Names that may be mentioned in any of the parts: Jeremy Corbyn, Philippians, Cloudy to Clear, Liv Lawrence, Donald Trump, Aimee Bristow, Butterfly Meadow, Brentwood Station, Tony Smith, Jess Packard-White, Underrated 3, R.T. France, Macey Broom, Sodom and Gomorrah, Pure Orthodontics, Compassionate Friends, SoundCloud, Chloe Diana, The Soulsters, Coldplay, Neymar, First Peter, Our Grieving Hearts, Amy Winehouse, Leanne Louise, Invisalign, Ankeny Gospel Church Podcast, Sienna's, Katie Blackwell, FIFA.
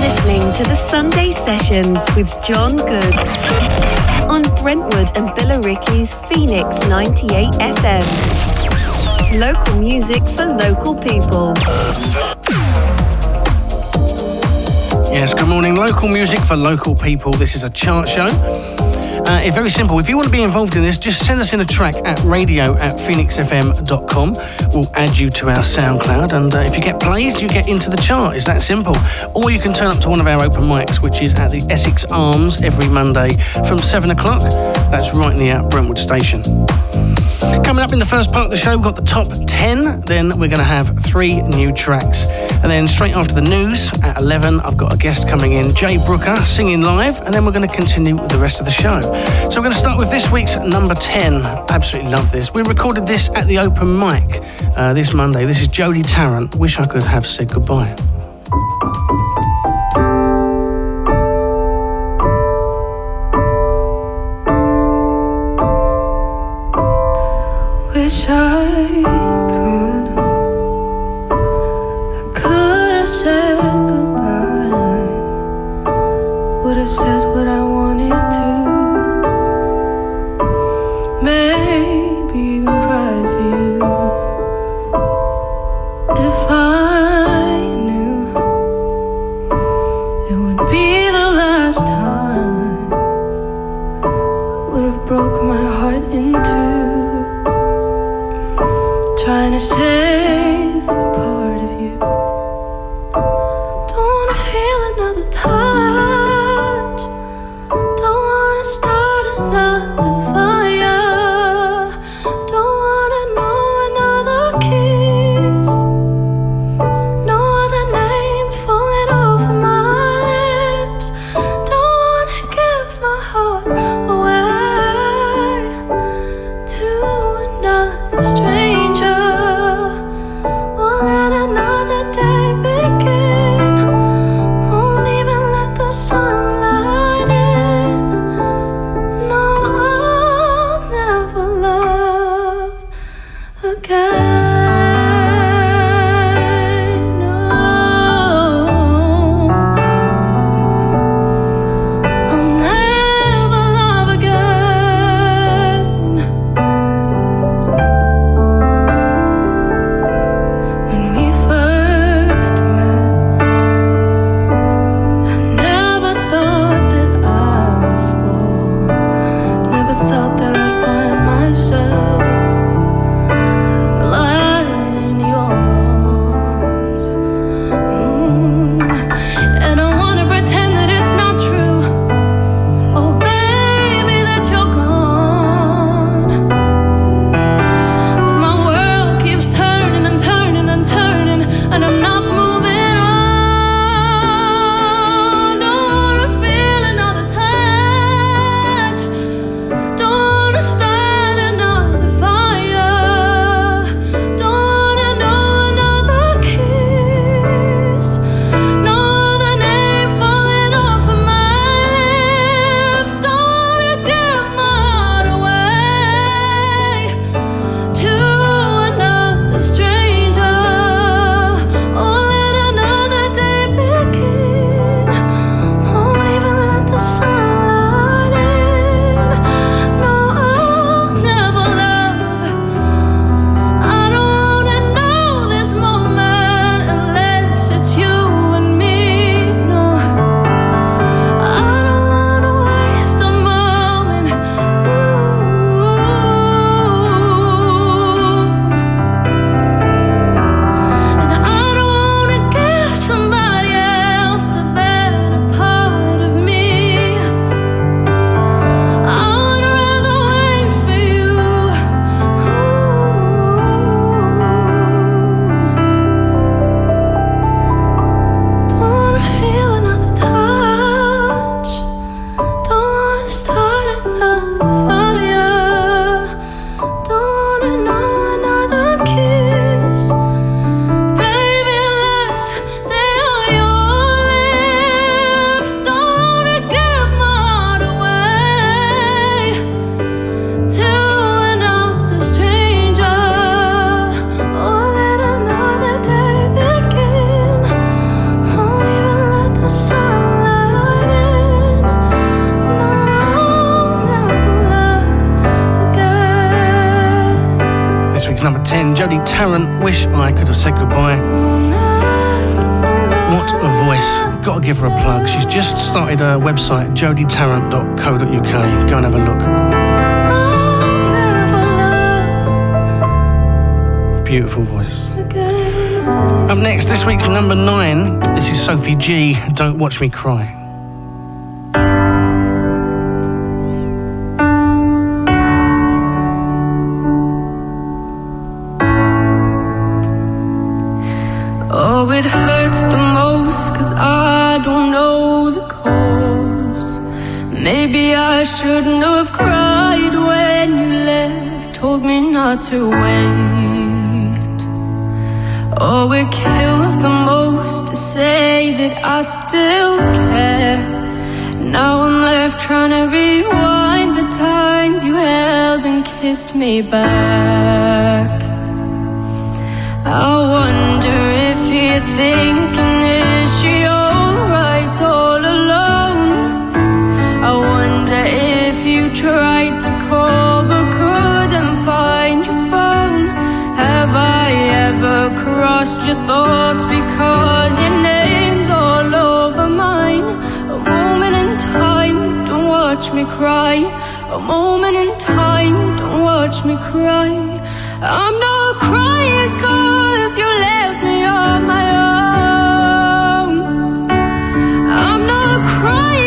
listening to the Sunday Sessions with John Good on Brentwood and Billericay's Phoenix 98 FM. Local music for local people. Yes, good morning. Local music for local people. This is a chart show. It's very simple. If you want to be involved in this, just send us in a track at radio@phoenixfm.com. We'll add you to our SoundCloud, and if you get plays, you get into the chart. It's that simple. Or you can turn up to one of our open mics, which is at the Essex Arms every Monday from 7 o'clock. That's right near Brentwood Station. Coming up in the first part of the show, we've got the top 10. Then we're going to have 3 new tracks. And then straight after the news at 11, I've got a guest coming in, Jay Brooker, singing live. And then we're going to continue with the rest of the show. So we're going to start with this week's number 10. Absolutely love this. We recorded this at the open mic this Monday. This is Jodie Tarrant, Wish I Could Have Said Goodbye. Wish I could have said goodbye. Would have said what I wanted to. Maybe even cried for you. If I knew it would be the last time, I would have broke my heart in two. Trying to save a part of you. Don't wanna feel another touch. Don't wanna start another fire. Don't wanna know another kiss. No other name falling over my lips. Don't wanna give my heart away to another stranger. Won't let another day begin. Won't even let Jodie Tarrant, Wish I Could Have Said Goodbye. What a voice. Gotta give her a plug. She's just started her website, jodietarrant.co.uk. Go and have a look. Beautiful voice. Up next, this week's number 9, this is Sophie G, Don't Watch Me Cry. Shouldn't have cried when you left, told me not to wait. Oh, it kills the most to say that I still care. Now I'm left trying to rewind the times you held and kissed me back. I wonder if you're thinking, is she alright all alone? I wonder if you tried to call but couldn't find your phone. Have I ever crossed your thoughts because your name's all over mine? A moment in time, don't watch me cry. A moment in time, don't watch me cry. I'm not crying 'cause you left me on my own. I'm not crying.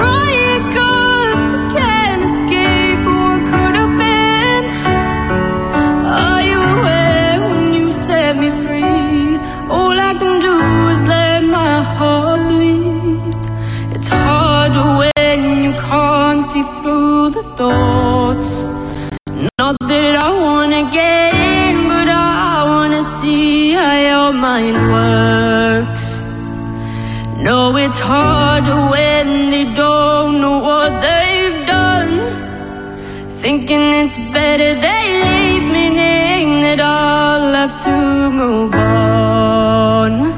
Crying 'cause I can't escape what could have been. Are you aware when you set me free? All I can do is let my heart bleed. It's harder when you can't see through the thoughts. Not that I wanna get in, but I wanna see how your mind works. No, it's harder when they don't know what they've done, thinking it's better they leave, meaning that I'll have to move on.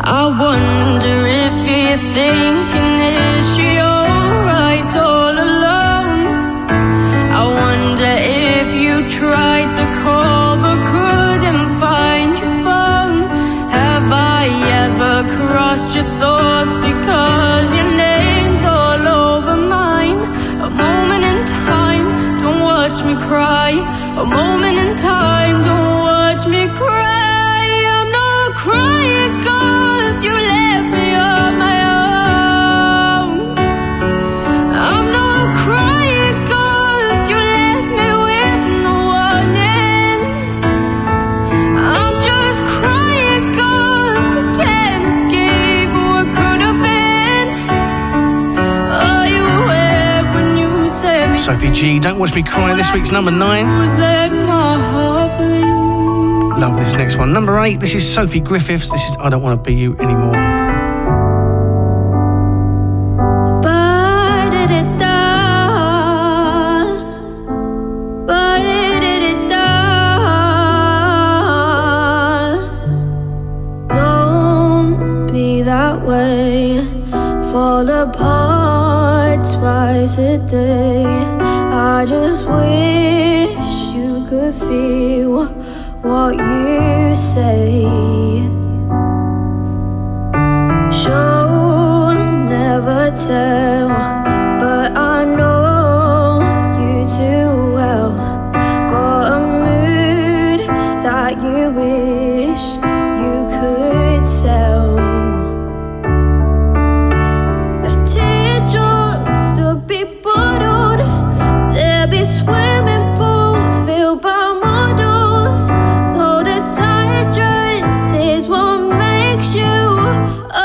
I wonder if you're thinking, is she alright all alone? I wonder if you tried to call but couldn't find your phone. Have I ever crossed your thoughts because your name's all over mine? A moment in time, don't watch me cry. A moment in time, don't watch me cry. I'm not crying 'cause you left me on my own. I'm not crying 'cause you left me with no warning. I'm just crying 'cause I can't escape. Sophie G, Don't Watch Me Cry, this week's number 9. Love this next one. Number 8, this is Sophie Griffiths. This is I Don't Want to Be You Anymore. A day, I just wish you could feel what you say. She'll never tell, but I know you too well. Got a mood that you wish you could sell. Swimming pools filled by models, though the tight dress is what makes you. Oh.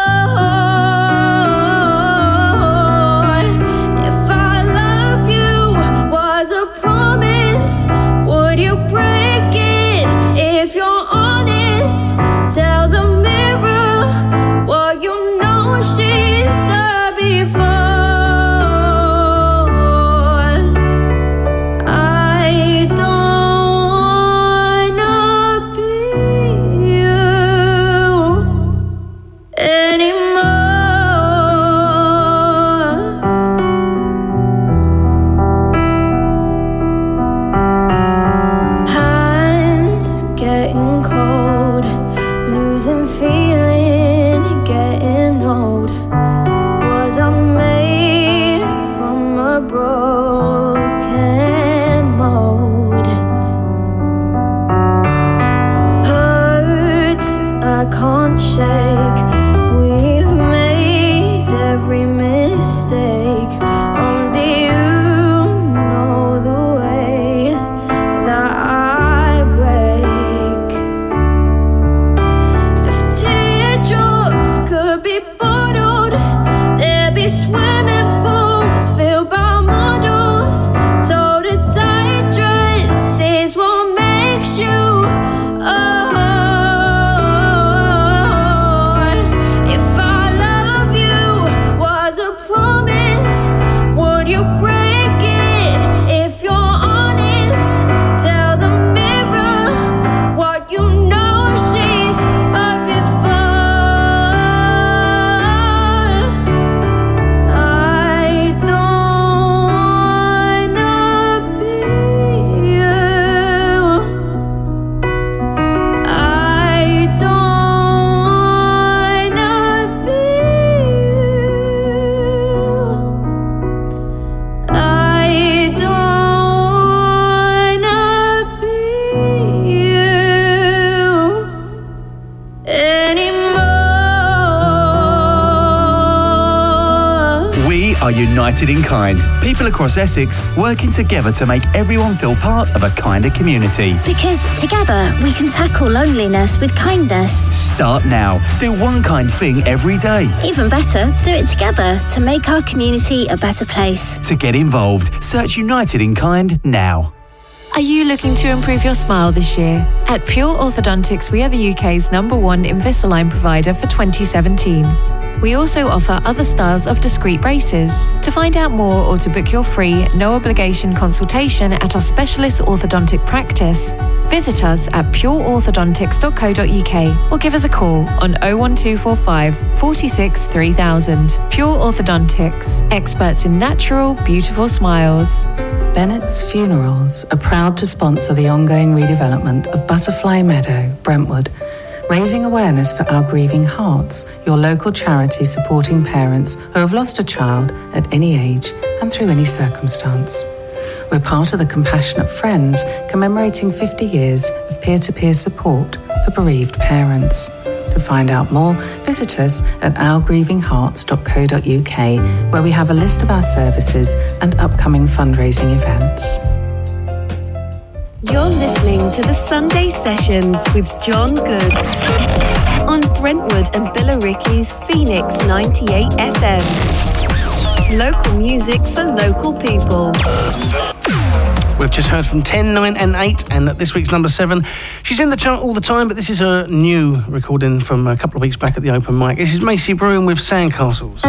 united in kind. People across Essex working together to make everyone feel part of a kinder community. Because together we can tackle loneliness with kindness. Start now. Do one kind thing every day. Even better, do it together to make our community a better place. To get involved, search United in Kind now. Are you looking to improve your smile this year? At Pure Orthodontics, we are the UK's #1 Invisalign provider for 2017. We also offer other styles of discreet braces. To find out more or to book your free, no-obligation consultation at our specialist orthodontic practice, visit us at pureorthodontics.co.uk or give us a call on 01245 46 3000. Pure Orthodontics, experts in natural, beautiful smiles. Bennett's Funerals are proud to sponsor the ongoing redevelopment of Butterfly Meadow, Brentwood, raising awareness for Our Grieving Hearts, your local charity supporting parents who have lost a child at any age and through any circumstance. We're part of the Compassionate Friends, commemorating 50 years of peer-to-peer support for bereaved parents. To find out more, visit us at ourgrievinghearts.co.uk, where we have a list of our services and upcoming fundraising events. You're listening to the Sunday Sessions with John Good on Brentwood and Billericay's Phoenix 98 FM. Local music for local people. We've just heard from 10, 9 and 8, and this week's number 7. She's in the chart all the time, but this is her new recording from a couple of weeks back at the open mic. This is Macey Broom with Sandcastles.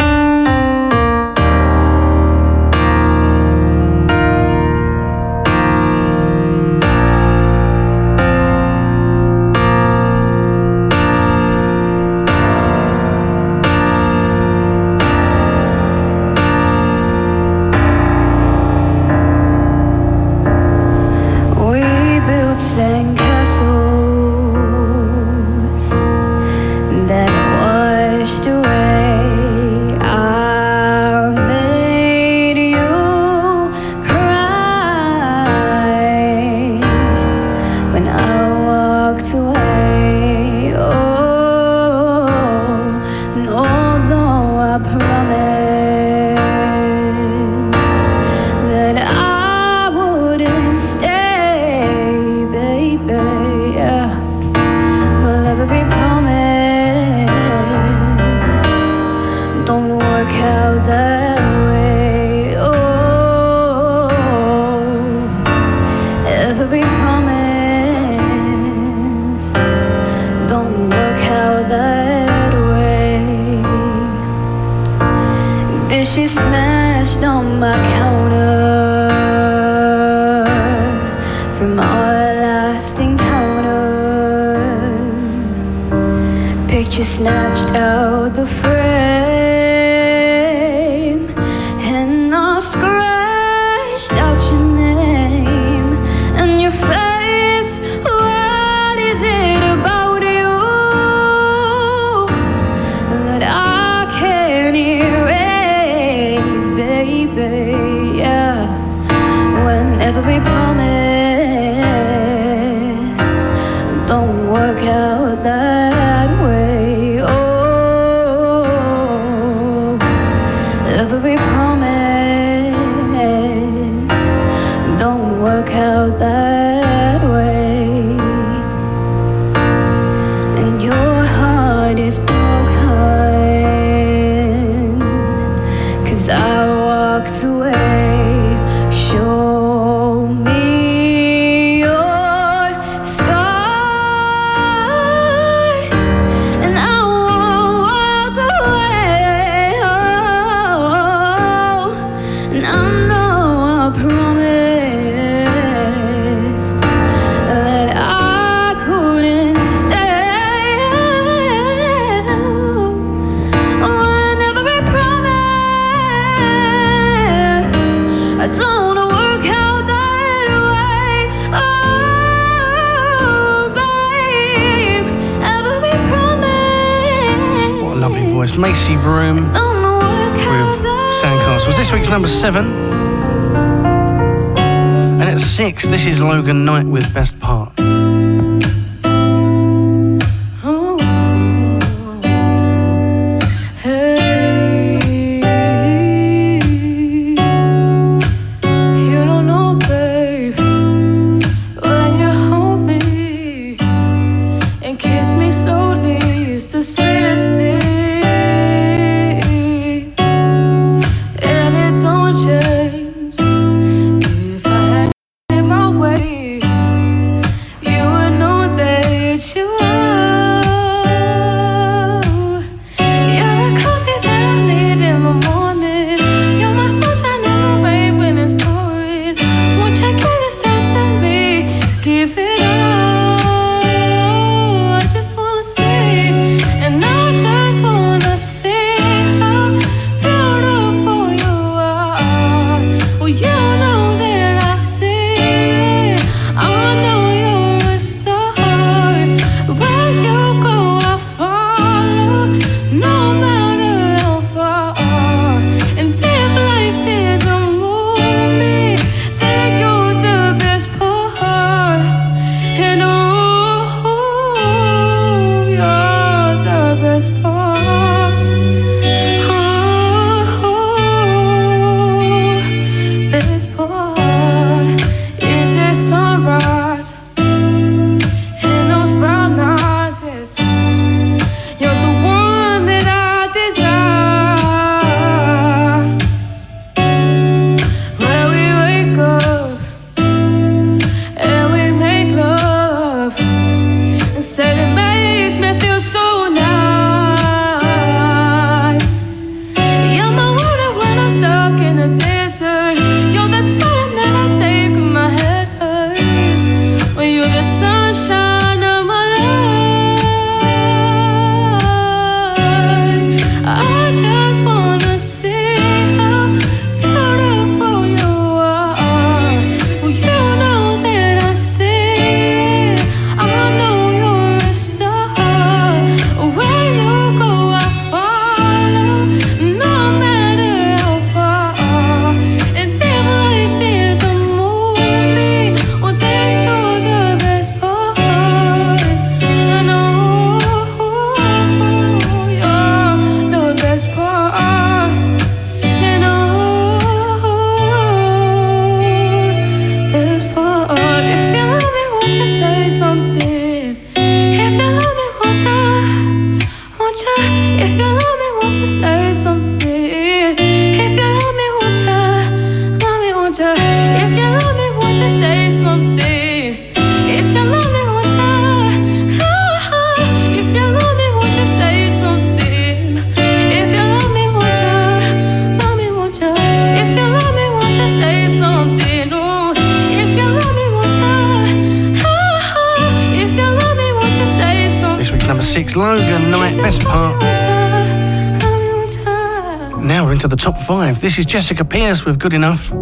Macey Broom with Sandcastles. This week's number 7. And at 6, this is Logan Knight with Best Part. Oh, hey. 6, Logan Knight, Best Part. Now we're into the top 5. This is Jessica Pearce with Good Enough.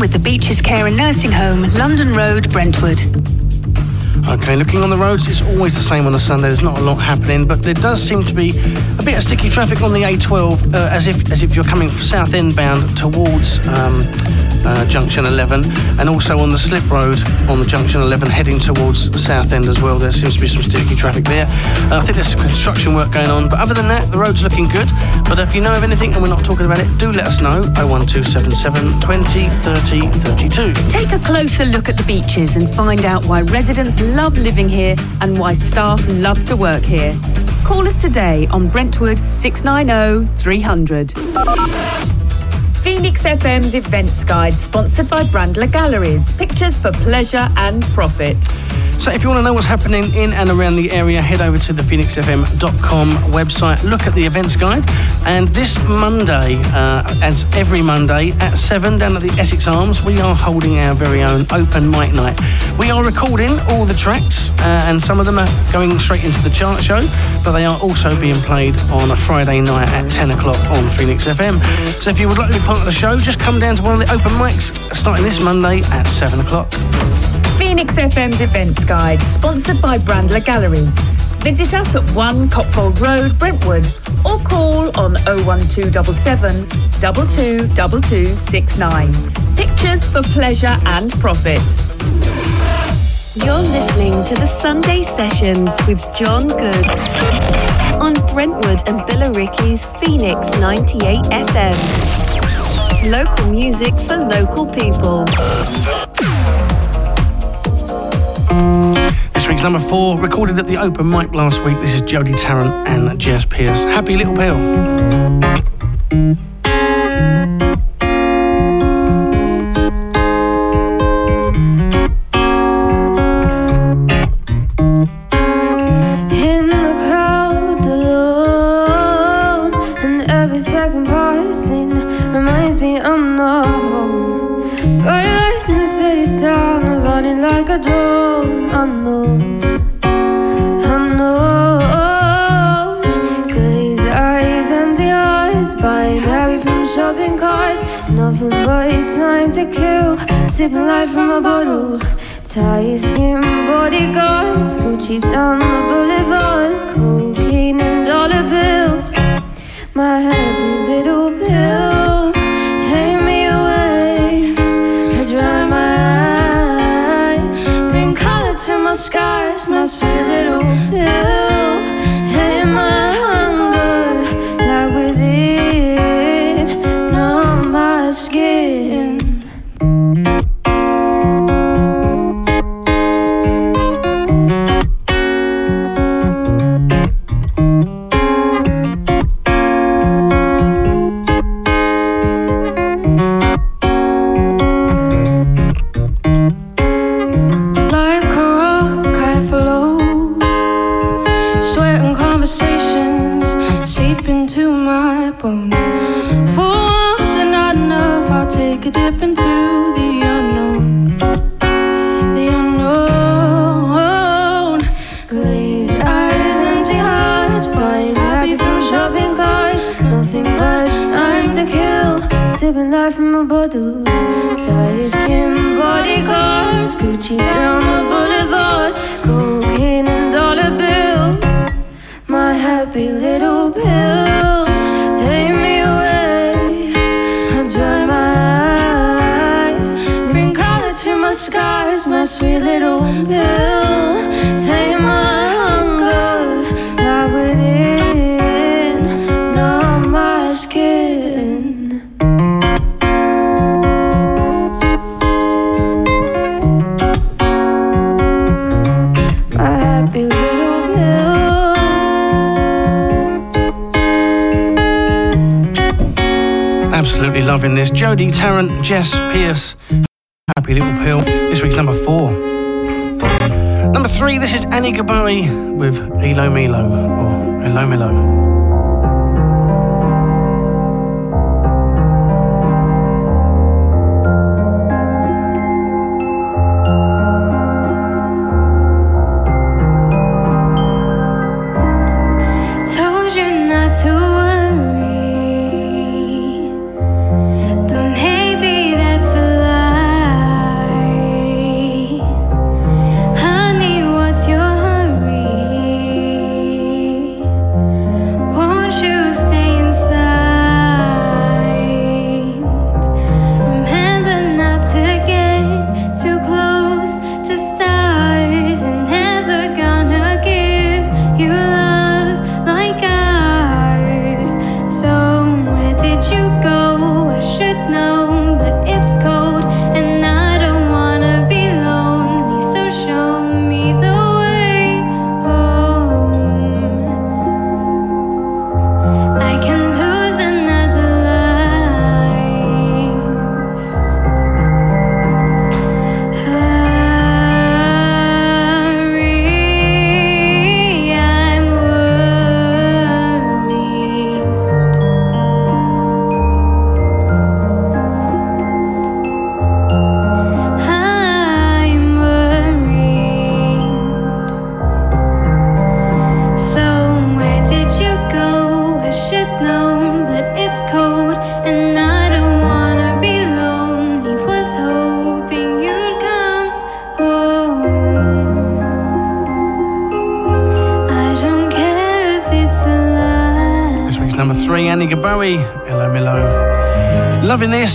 With the Beaches Care and Nursing Home, London Road, Brentwood. Okay, looking on the roads, it's always the same on a Sunday. There's not a lot happening, but there does seem to be a bit of sticky traffic on the A12, as if you're coming south inbound towards Junction 11, and also on the slip road on the Junction 11 heading towards the south end as well. There seems to be some sticky traffic there. I think there's some construction work going on, but other than that, the road's looking good. But if you know of anything and we're not talking about it, do let us know. 01277 20 30 32. Take a closer look at the beaches and find out why residents love living here and why staff love to work here. Call us today on Brentwood 690 300. Phoenix FM's Events Guide, sponsored by Brandler Galleries. Pictures for pleasure and profit. So if you want to know what's happening in and around the area, head over to the phoenixfm.com website, look at the events guide. And this Monday, as every Monday, at 7 down at the Essex Arms, we are holding our very own open mic night. We are recording all the tracks, and some of them are going straight into the chart show, but they are also being played on a Friday night at 10 o'clock on Phoenix FM. So if you would like to be part of the show, just come down to one of the open mics starting this Monday at 7 o'clock. Phoenix FM's Events Guide, sponsored by Brandler Galleries. Visit us at 1 Copfold Road, Brentwood, or call on 01277 222269. Pictures for pleasure and profit. You're listening to the Sunday Sessions with John Good on Brentwood and Billericay's Phoenix 98 FM. Local music for local people. This week's number 4, recorded at the open mic last week. This is Jodie Tarrant and Jess Pearce. Happy Little Pill. Like a drone, I know to kill, sipping life from a bottle. Tie your skin, bodyguards, Gucci down the boulevard, cocaine and dollar bills, my happy little pill. Take me away and dry my eyes, bring color to my skies, my sweet little pill. Take my hunger, lie within, numb my skin. Absolutely loving this. Jodie Tarrant, Jess Pearce, Happy Little Pill. This week's number 4. Number 3, this is Annie Gabay with Elo Milo, or Elo Milo.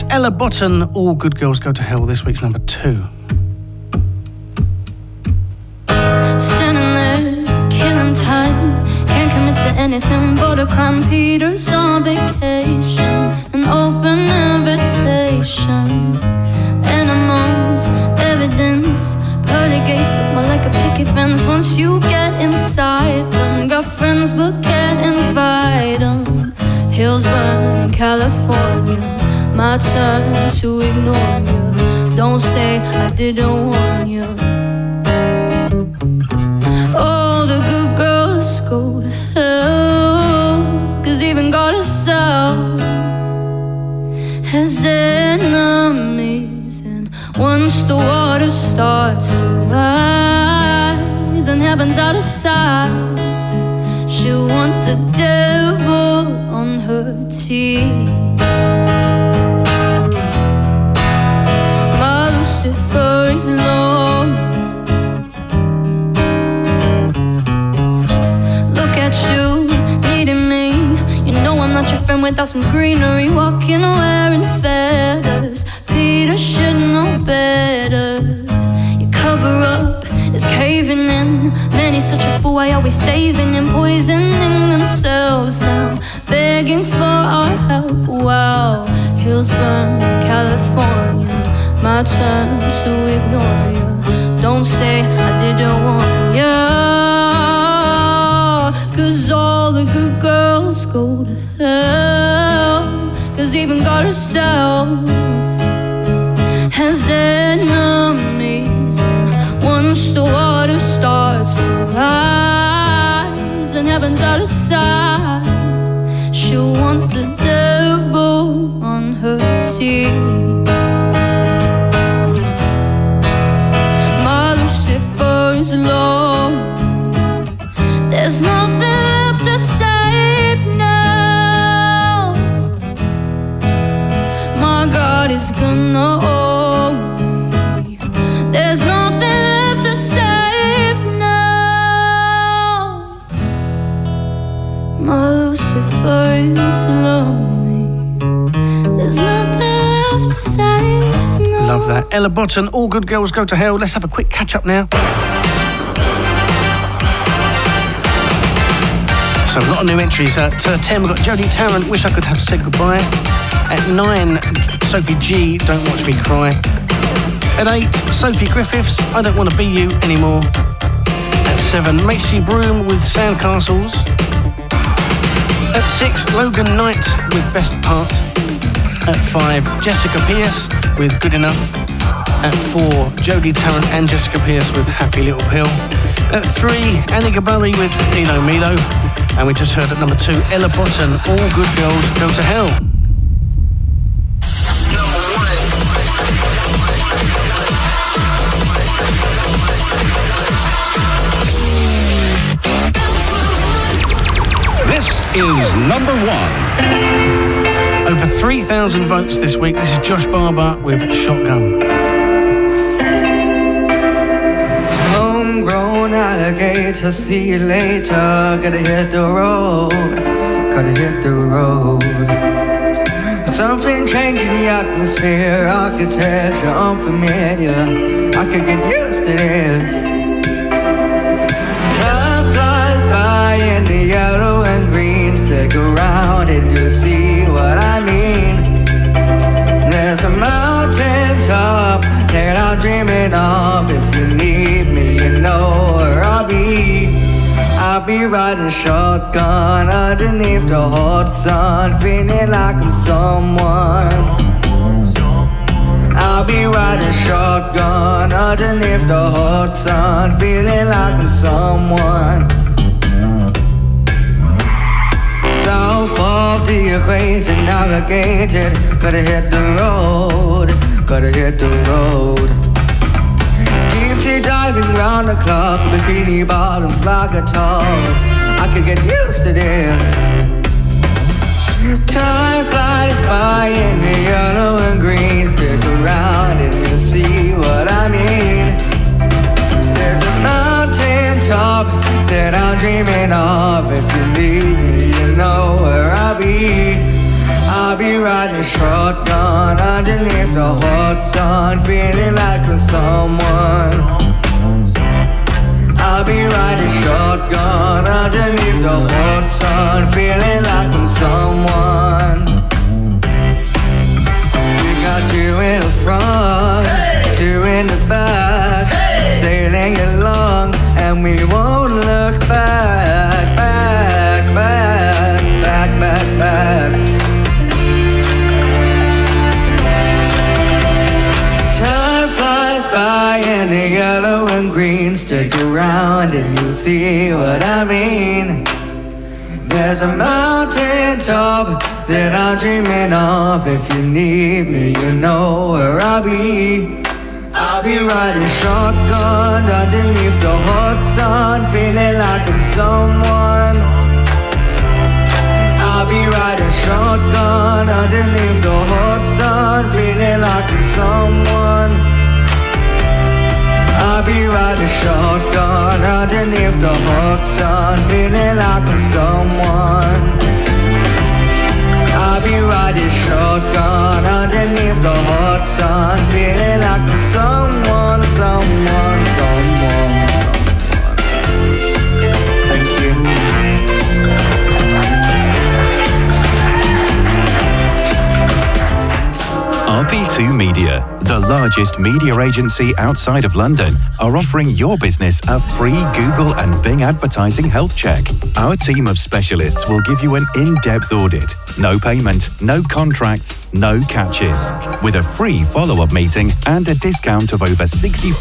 Ella Button, All Good Girls Go to Hell, this week's number 2. Standing there, killing time, can't commit to anything but a crime. Peter's on vacation, an open invitation. Animals, evidence, pearly gates look more like a picket fence. Once you get inside them, got friends but can't invite them. Hills burn in California, my turn to ignore you. Don't say I didn't warn you. Oh, the good girls go to hell, cause even God herself has enemies. And once the water starts to rise and heaven's out of sight, she'll want the devil on her teeth. without some greenery, walking wearing feathers. Peter should know better. Your cover up is caving in. Many such a fool, why are we saving and poisoning themselves now? Begging for our help. Wow, Hillsburn, California, my turn to ignore you. Don't say I didn't warn you, cause all the good girls go to hell, cause even God herself has enemies. And once the water starts to rise and heaven's out of sight, she'll want the devil on her team. My Lucifer's lonely. There's nothing left to save now. My God is gonna own me. There's nothing left to save now. My love that. Ella Button, all good girls go to hell. Let's have a quick catch up now. So a lot of new entries. At 10 we've got Jodie Tarrant, Wish I Could Have Said Goodbye. At 9, Sophie G, Don't Watch Me Cry. At 8, Sophie Griffiths, I Don't Want to Be You Anymore. At 7, Macey Broom with Sandcastles. At 6, Logan Knight with Best Part. At 5, Jessica Pearce with Good Enough. At 4, Jodie Tarrant and Jessica Pearce with Happy Little Pill. At 3, Annie Gabelli with Dino Milo. And we just heard at number 2, Ella Button, All Good Girls Go to Hell. Is number 1. Over 3,000 votes this week. This is Josh Barber with Shotgun. Homegrown alligator, see you later. Gotta hit the road, gotta hit the road. Something changing the atmosphere, architecture unfamiliar. I could get used to this. In the yellow and green, stick around and you'll see what I mean. There's a mountain top that I'm dreaming of. If you need me, you know where I'll be. I'll be riding shotgun underneath the hot sun, feeling like I'm someone. I'll be riding shotgun underneath the hot sun, feeling like I'm someone. South of the equation, navigated. Gotta hit the road, gotta hit the road. Deep diving round the clock, bikini bottoms, lager tops. I could get used to this. Time flies by in the yellow and green. Stick around and you'll see what I mean. There's a mountain top that I'm dreaming of. If you need me, you know where I'll be. I'll be riding shotgun underneath the hot sun, feeling like I'm someone. I'll be riding shotgun underneath the hot sun, feeling like I'm someone. We got two in the front, two in the back. Sailing along and we won't look back, back, back, back, back, back. Time flies by in the yellow and green. Stick around and you'll see what I mean. There's a mountain top that I'm dreaming of. If you need me, you know where I'll be. I'll be riding shotgun underneath the hot sun, feeling like I'm someone. I'll be riding shotgun underneath the hot sun, feeling like I'm someone. I'll be riding shotgun underneath the hot sun, feeling like I'm someone. be riding shotgun underneath the hot sun, feeling like the someone. Thank you. RB2 Media, the largest media agency outside of London, are offering your business a free Google and Bing advertising health check. Our team of specialists will give you an in-depth audit. No payment, no contracts, no catches. With a free follow-up meeting and a discount of over 65%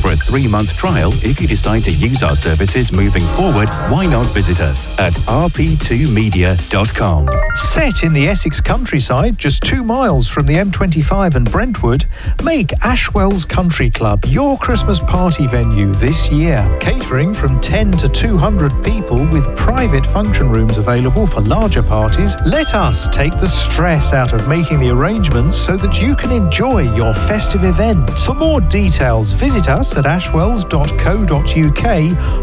for a 3-month trial, if you decide to use our services moving forward, why not visit us at rp2media.com. Set in the Essex countryside, just 2 miles from the M25 and Brentwood, make Ashwell's Country Club your Christmas party venue this year. Catering from 10 to 200 people with private function rooms available for larger parties. Let us take the stress out of making the arrangements so that you can enjoy your festive event. For more details, visit us at ashwells.co.uk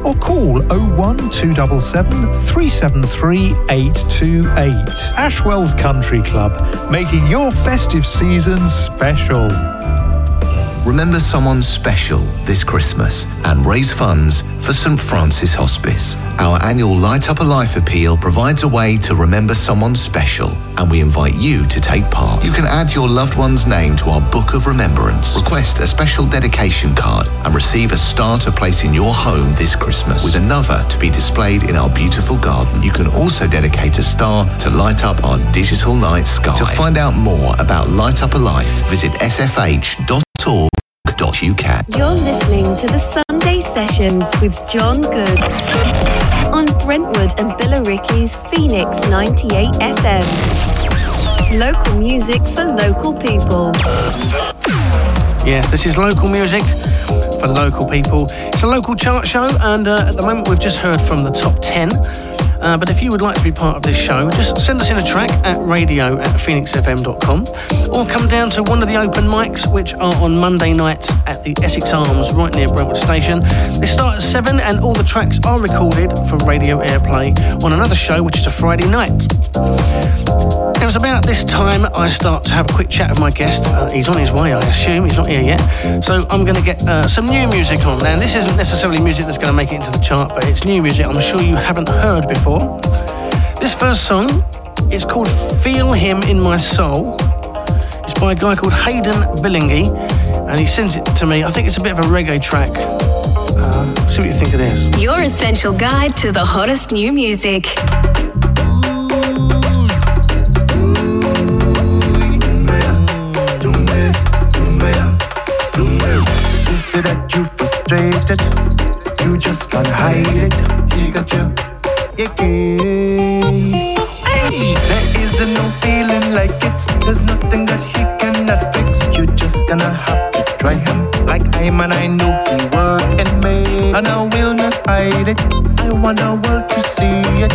or call 01277 373 828. Ashwell's Country Club, making your festive season special. Remember someone special this Christmas and raise funds for St Francis Hospice. Our annual Light Up a Life appeal provides a way to remember someone special, and we invite you to take part. You can add your loved one's name to our Book of Remembrance, request a special dedication card, and receive a star to place in your home this Christmas, with another to be displayed in our beautiful garden. You can also dedicate a star to light up our digital night sky. To find out more about Light Up a Life, visit sfh.org. You're listening to the Sunday Sessions with John Good on Brentwood and Billericay's Phoenix 98 FM. Local music for local people. Yes, this is local music for local people. It's a local chart show, and at the moment we've just heard from the top 10. But if you would like to be part of this show, just send us in a track at radio@phoenixfm.com, or come down to one of the open mics, which are on Monday nights at the Essex Arms right near Brentwood Station. They start at 7 and all the tracks are recorded for radio airplay on another show, which is a Friday night. Now, it's about this time I start to have a quick chat with my guest. He's on his way, I assume. He's not here yet. So I'm going to get some new music on. Now, this isn't necessarily music that's going to make it into the chart, but it's new music I'm sure you haven't heard before. This first song is called Feel Him in My Soul. It's by a guy called Hayden Billingy, and he sends it to me. I think it's a bit of a reggae track. See what you think of this. Your essential guide to the hottest new music. Is it that you frustrated? You just can't hide it. He got you. Hey. There is no feeling like it. There's nothing that he cannot fix. You just gonna have to try him. Like I man, I know he workin' me, and I will not hide it. I want the world to see it,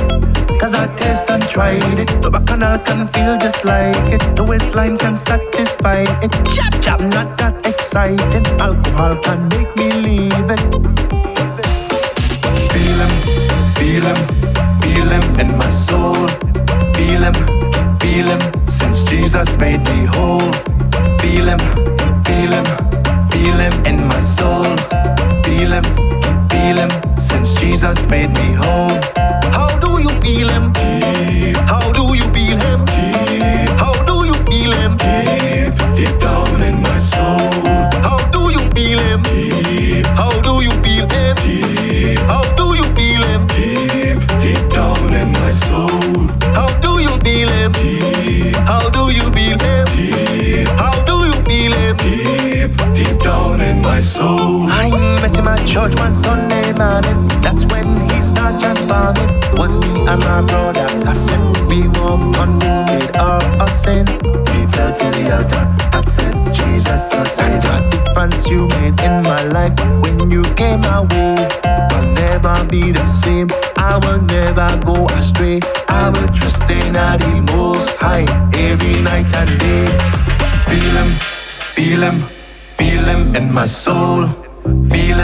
cause I taste and tried it. The bacchanal can feel just like it. The waistline can satisfy it. Chop chop, not that excited. Alcohol can make me leave it. Feel him, feel him. Feel him in my soul. Feel him, since Jesus made me whole. Feel him in my soul. Feel him, since Jesus made me whole. How do you feel him? How do you feel him? How do you feel him? Deep down in my soul. How do you feel him? How do you feel him? How do you feel him? Deep down in my soul. How do you feel him? Deep. How do you feel him? Deep. How do you feel him? Deep, deep down in my soul. I met him at church one Sunday morning. That's when he started transforming. It was me and my brother Hassan. We walked on the gate of our sins. We fell to the altar, accept Jesus our Savior. The difference you made in my life when you came my way. I'll never be the same. I will never go astray. I will trust in the Most High every night and day. Feel him in my soul. Feel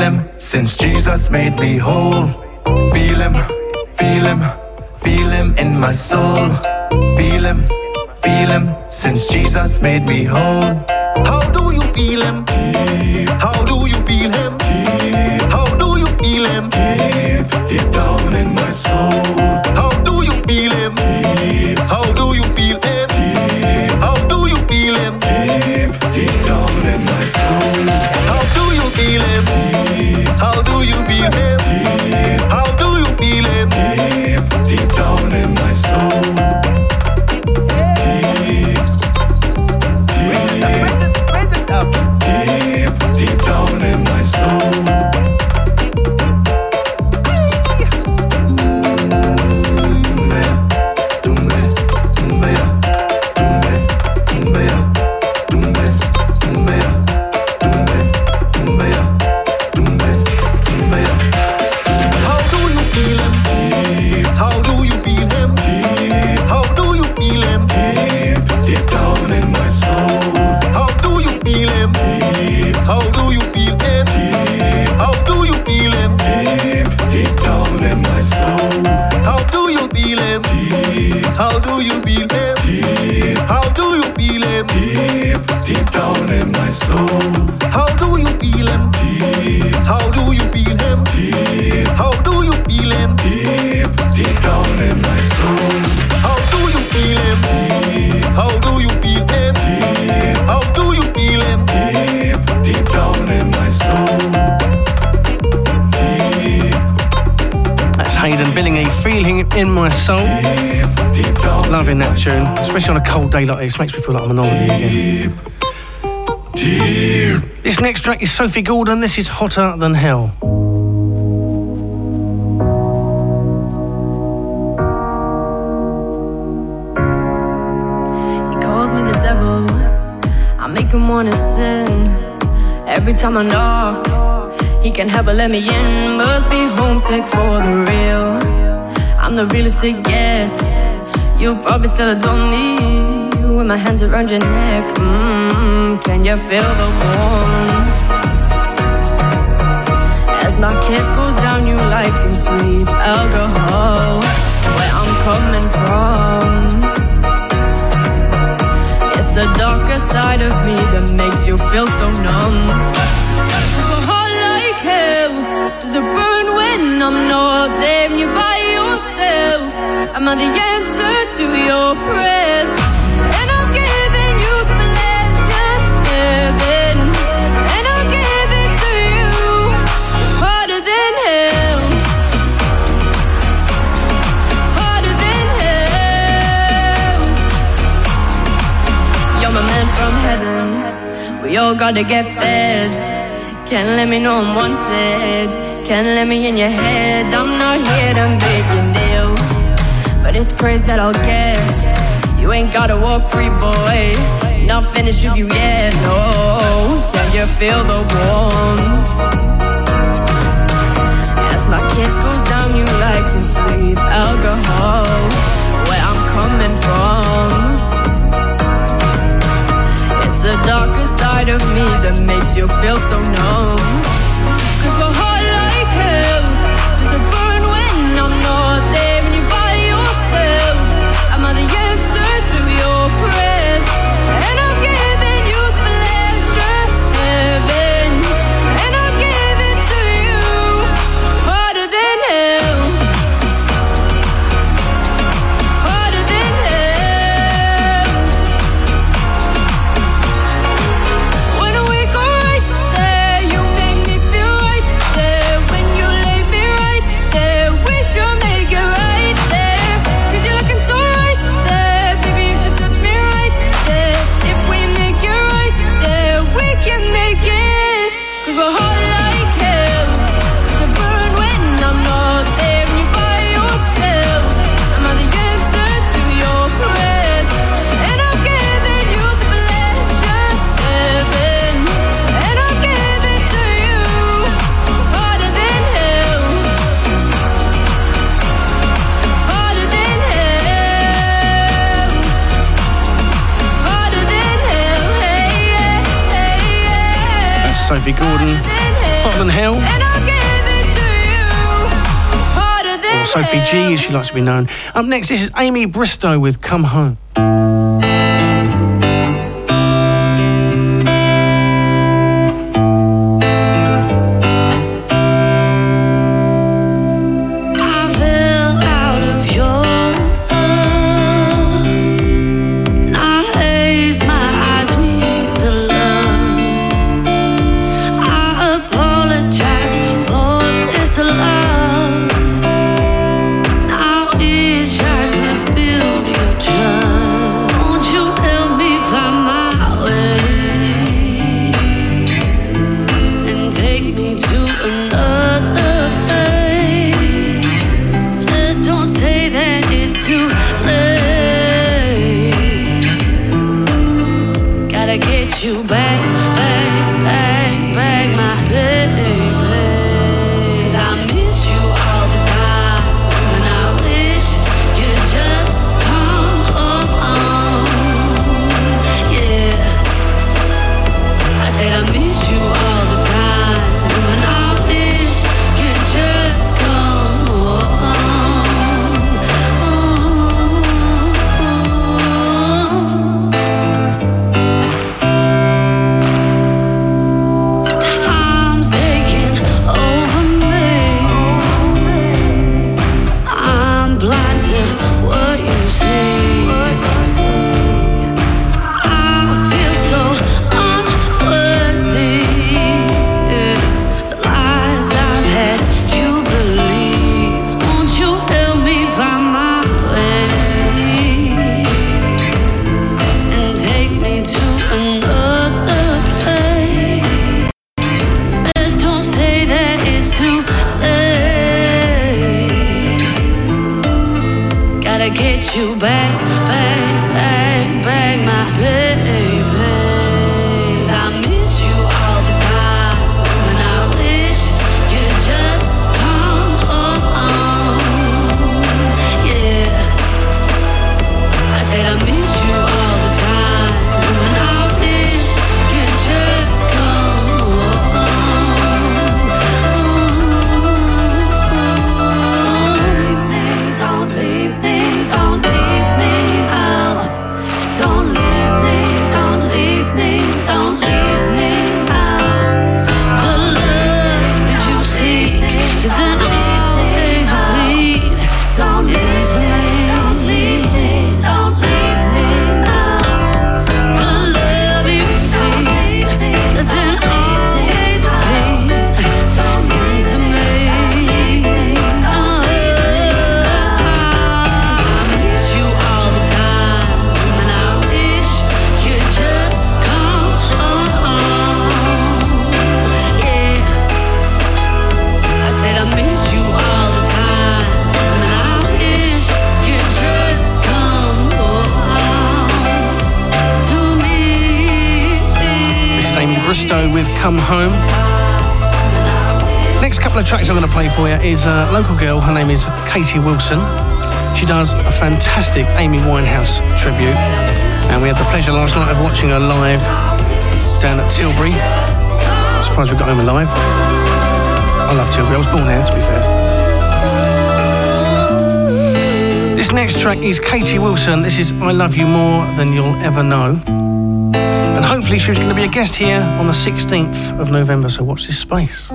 him, since Jesus made me whole. Feel him in my soul. feel him, feel him, since Jesus made me whole. How do you feel him? How do you feel him? How do you feel him? Deep down in my soul. How do you feel him? How do you feel him? How do you feel him? Deep down in my soul. How do you feel him? How do you feel him? How do you feel him? Deep down in my soul. In my soul, loving that tune, especially on a cold day like this. Makes me feel like I'm an old again. This next track is Sophie Gordon. This is Hotter Than Hell. He calls me the devil, I make him wanna sin. Every time I knock, he can't help but let me in. Must be homesick for the real. I'm the realest it gets. You probably still adore me when my hands around your neck. Can you feel the warmth as my kiss goes down you like some sweet alcohol? Where I'm coming from, it's the darker side of me that makes you feel so numb. With a heart like hell, does it burn when I'm not there? You buy yourself, am I the answer to your prayers? And I'm giving you pleasure, heaven, and I'll give it to you harder than hell, harder than hell. You're my man from heaven. We all gotta get fed. Can't let me know I'm wanted. Can't let me in your head. I'm not here to make you kneel, but it's praise that I'll get. You ain't gotta walk free, boy. Not finished with you yet, no. Can you feel the warmth as my kiss goes down you like some sweet alcohol? Where I'm coming from, it's the darker side of me that makes you feel so numb. Cause my heart, does it burn when I'm not there? When you're by yourself, am I the answer to your prayers? And I'm giving you pleasure, heaven, and I'll give it to you harder than hell, harder than hell. When I wake up right there, you make me feel right there. Sophie Gordon, Hotter Than Hell, or Sophie G, as she likes to be known. Up next, this is Aimee Bristow with Come Home. Come Home. Next couple of tracks I'm going to play for you is a local girl. Her name is Katie Wilson. She does a fantastic Amy Winehouse tribute, and we had the pleasure last night of watching her live down at Tilbury. I'm surprised we got home alive. I love Tilbury. I was born there, to be fair. This next track is Katie Wilson. This is I Love You More Than You'll Ever Know. And hopefully she's going to be a guest here on the 16th of November, so watch this space.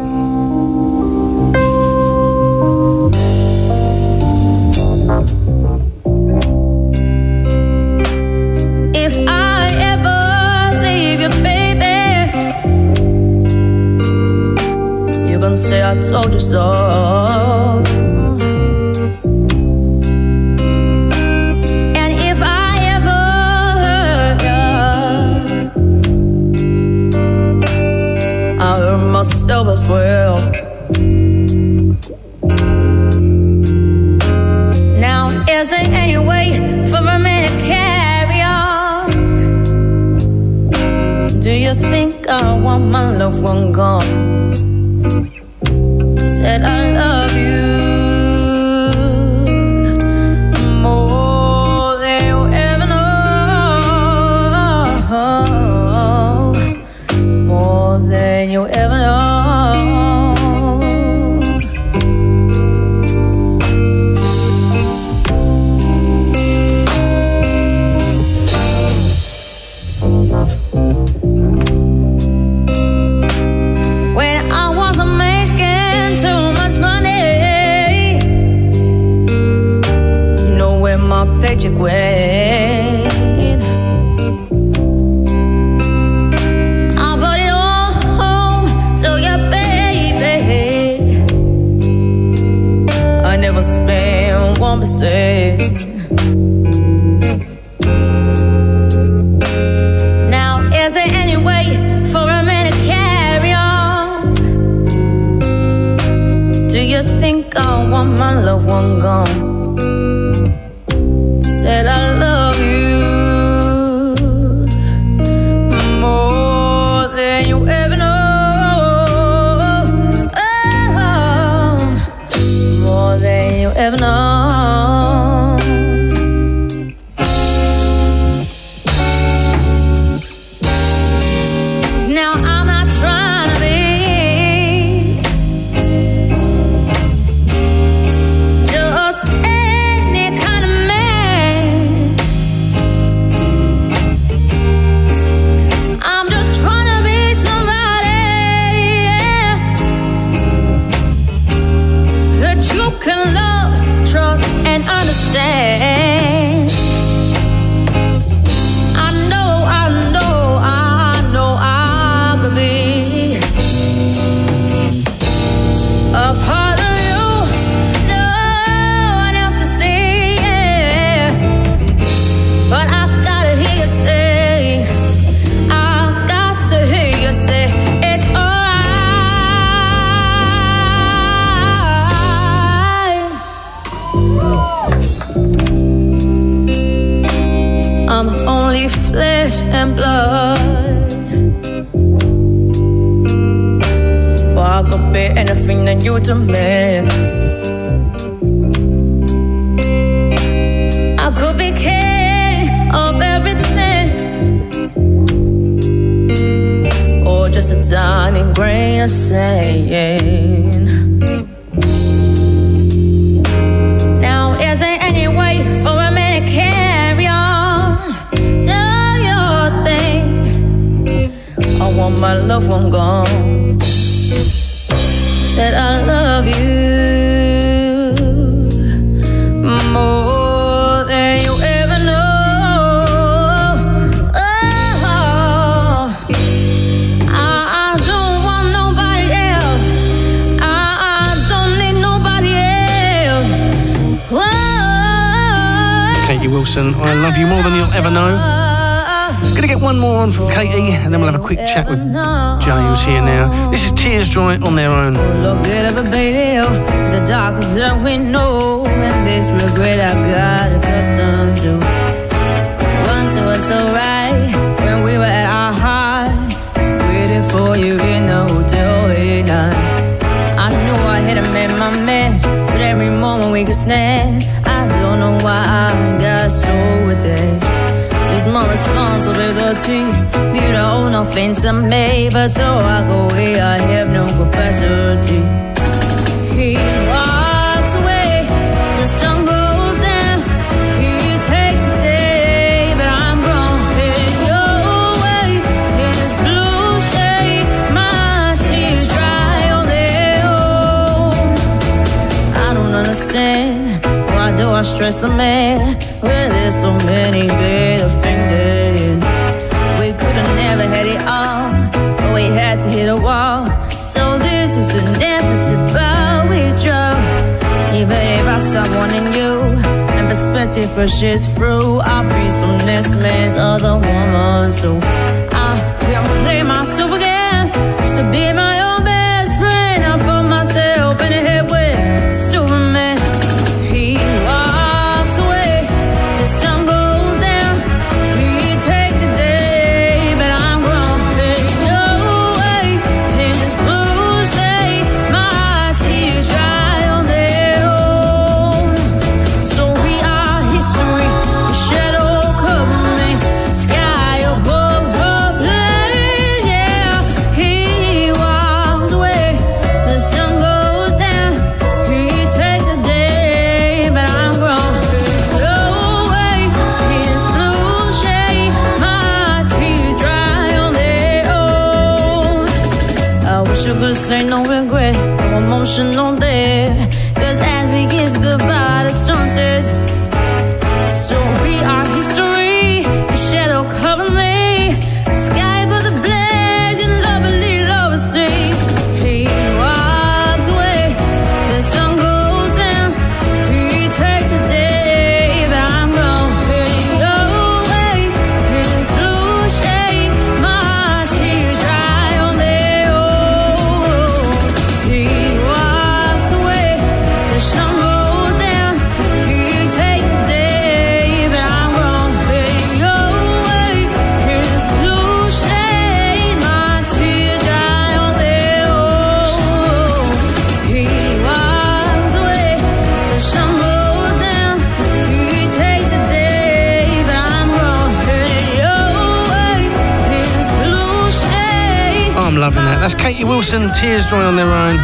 magic way. I brought it all home to your baby. I never spent one mistake. My loved one gone. Said I love you more than you ever know. Oh, more than you ever know. Now I'm not trying to and blood. Well, I could be anything that you demand. I could be king of everything, or just a tiny grain of sand. Now is there any way for a man to carry on? Want my loved one gone. Said I love you more than you ever know. Oh, I don't want nobody else. I don't need nobody else. Oh, Katie Wilson, I love you more than you'll ever know. Gonna get one more on from Katie, and then we'll have a quick chat with James here now. This is Tears Dry on Their Own. Look at a baby, the darkest that we know, and this regret I got accustomed to. Once it was so right when we were at our heart, waiting for you in the hotel at night. I knew I had made my man, but every moment we could snap. I don't know why I got so attached. My responsibility, you know, nothing to me, but to walk away, I have no capacity. He walks away, the sun goes down, he takes the day, but I'm groping your way in this blue shade. My tears dry on their own. I don't understand, why do I stress the man? Well, there's so many bitter things in. We could have never had it all, but we had to hit a wall. So this was inevitable withdrawal. Even if I saw one in you and perspective pushes through, I'll be some next man's other woman. So I can't play myself again just to be my own best friend. I put myself in a head with stupid men. He ain't no regret, no emotion on there. Cause as we kiss goodbye, the sun says, so Wilson, Tears Dry on Their Own.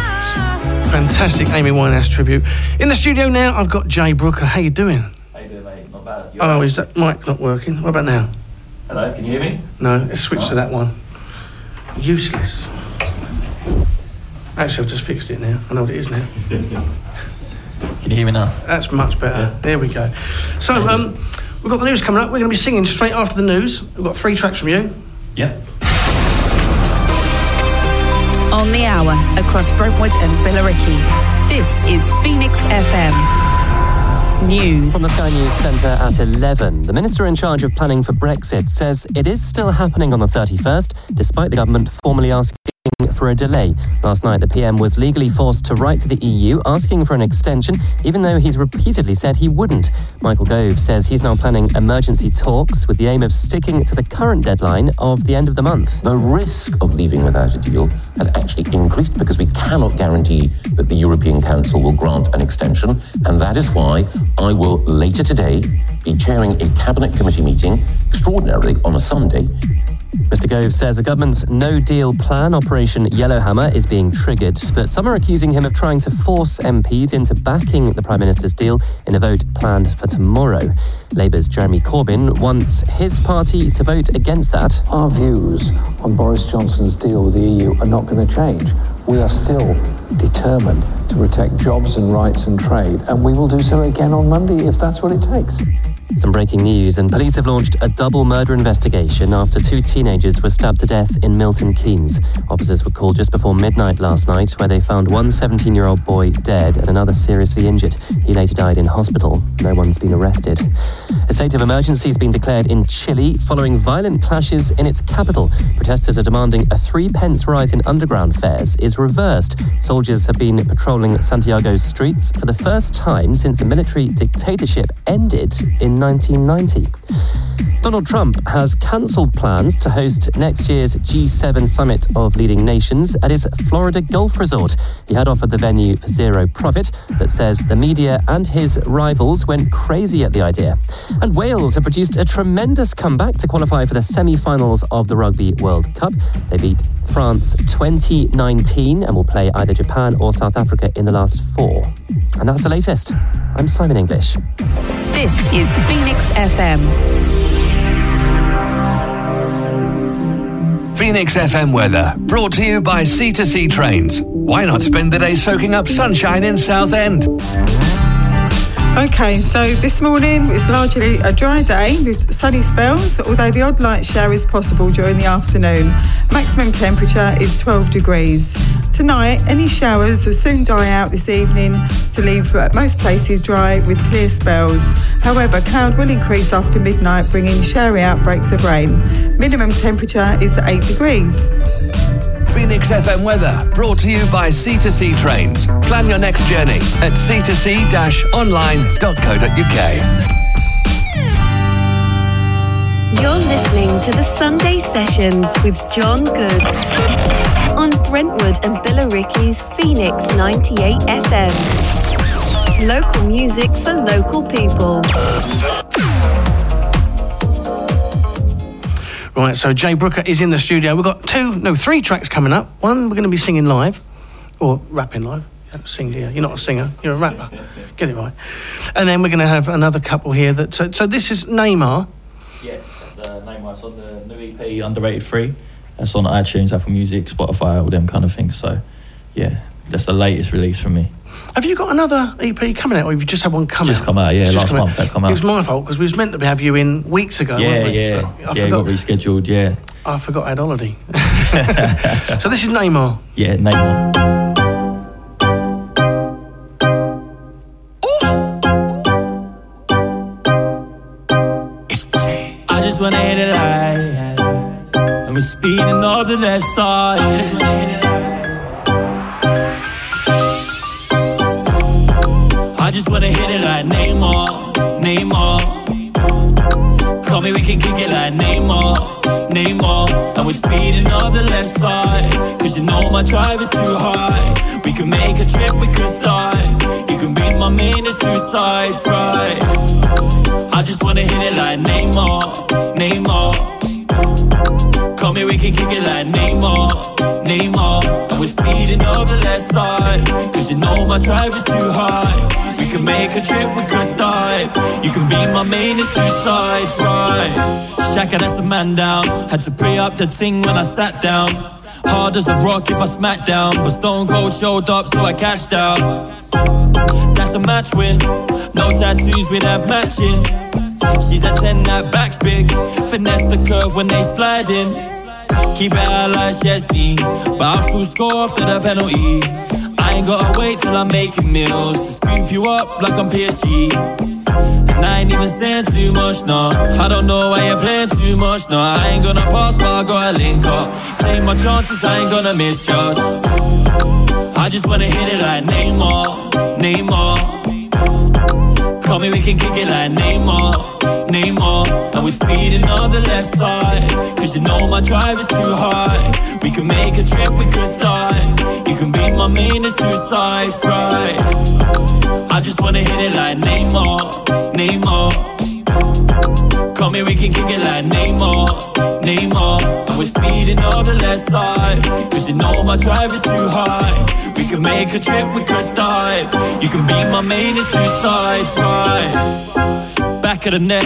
Fantastic Amy Winehouse tribute. In the studio now, I've got Jay Brooker. How you doing? How you doing, mate? Not bad. You're is that mic not working? What about now? Hello, can you hear me? No, let's switch to that one. Useless. Actually, I've just fixed it now. I know what it is now. Can you hear me now? That's much better. Yeah. There we go. So, we've got the news coming up. We're going to be singing straight after the news. We've got 3 tracks from you. Yeah. On the hour, across Brentwood and Billericay, this is Phoenix FM. News. From the Sky News Centre at 11, the Minister in charge of planning for Brexit says it is still happening on the 31st, despite the government formally asking for a delay. Last night, the PM was legally forced to write to the EU asking for an extension, even though he's repeatedly said he wouldn't. Michael Gove says he's now planning emergency talks with the aim of sticking to the current deadline of the end of the month. The risk of leaving without a deal has actually increased because we cannot guarantee that the European Council will grant an extension, and that is why I will, later today, be chairing a Cabinet Committee meeting, extraordinarily on a Sunday. Mr Gove says the government's no-deal plan, Operation Yellowhammer, is being triggered, but some are accusing him of trying to force MPs into backing the Prime Minister's deal in a vote planned for tomorrow. Labour's Jeremy Corbyn wants his party to vote against that. Our views on Boris Johnson's deal with the EU are not going to change. We are still determined to protect jobs and rights and trade, and we will do so again on Monday if that's what it takes. Some breaking news, and police have launched a double murder investigation after 2 teenagers were stabbed to death in Milton Keynes. Officers were called just before midnight last night, where they found one 17-year-old boy dead and another seriously injured. He later died in hospital. No one's been arrested. A state of emergency has been declared in Chile following violent clashes in its capital. Protesters are demanding a 3p rise in underground fares is reversed. Soldiers have been patrolling Santiago's streets for the first time since a military dictatorship ended in 1990. Donald Trump has cancelled plans to host next year's G7 Summit of Leading Nations at his Florida Gulf Resort. He had offered the venue for zero profit, but says the media and his rivals went crazy at the idea. And Wales have produced a tremendous comeback to qualify for the semi-finals of the Rugby World Cup. They beat France 2019 and will play either Japan or South Africa in the last 4. And that's the latest. I'm Simon English. This is Phoenix FM. Phoenix FM weather, brought to you by C2C Trains. Why not spend the day soaking up sunshine in Southend? OK, so this morning it's largely a dry day with sunny spells, although the odd light shower is possible during the afternoon. Maximum temperature is 12 degrees. Tonight, any showers will soon die out this evening to leave most places dry with clear spells. However, cloud will increase after midnight, bringing showery outbreaks of rain. Minimum temperature is 8 degrees. Phoenix FM weather, brought to you by C2C Trains. Plan your next journey at c2c-online.co.uk. You're listening to The Sunday Sessions with John Good on Brentwood and Billericay's Phoenix 98 FM. Local music for local people. Right, so Jay Brooker is in the studio. We've got 3 tracks coming up. One we're going to be singing live, or rapping live. You don't sing, do you? You're not a singer, you're a rapper. Get it right. And then we're going to have another couple here. That so this is Neymar. Yeah, that's Neymar. It's on the new EP, Underrated 3. That's on iTunes, Apple Music, Spotify, all them kind of things. So, yeah, that's the latest release from me. Have you got another EP coming out, or have you just had one come out? Just come out, yeah, last month that come out. It was my fault, because we was meant to have you in weeks ago, weren't we? Yeah, it got rescheduled, yeah. I forgot I had holiday. So this is Neymar. Yeah, Neymar. I just want to hit it light, and we're speeding off the left side. I just want to hit it light. I just wanna hit it like Neymar, Neymar. Tell me we can kick it like Neymar, Neymar. And we're speeding up the left side, cause you know my drive is too high. We could make a trip, we could dive. You can read my minutes, 2 sides, right? I just wanna hit it like Neymar, Neymar. Told me we can kick it like Neymar, Neymar. And we're speeding up the left side, cause you know my drive is too high. We can make a trip, we could dive. You can be my main, it's two sides, right? Shaka, that's a man down. Had to pre up the thing when I sat down. Hard as a rock if I smack down, but Stone Cold showed up so I cashed out. That's a match win. No tattoos, we'd have matching. She's a 10, that back's big. Finesse the curve when they slide in. Keep it high like Chesney, but I'll still score after the penalty. I ain't gotta wait till I'm making meals to scoop you up like I'm PSG. And I ain't even saying too much, no. I don't know why you're playing too much, no. I ain't gonna pass, but I gotta link up. Take my chances, I ain't gonna misjudge. I just wanna hit it like Neymar, Neymar. Call me, we can kick it like Neymar, Neymar. And we're speeding up the left side, cause you know my drive is too high. We can make a trip, we could die. You can be my main, it's two sides, right? I just wanna hit it like Neymar, Neymar. Call me, we can kick it like Neymar, Neymar. And we're speeding up the left side, cause you know my drive is too high. We can make a trip, we could dive. You can be my main, it's two sides, right? Back of the net.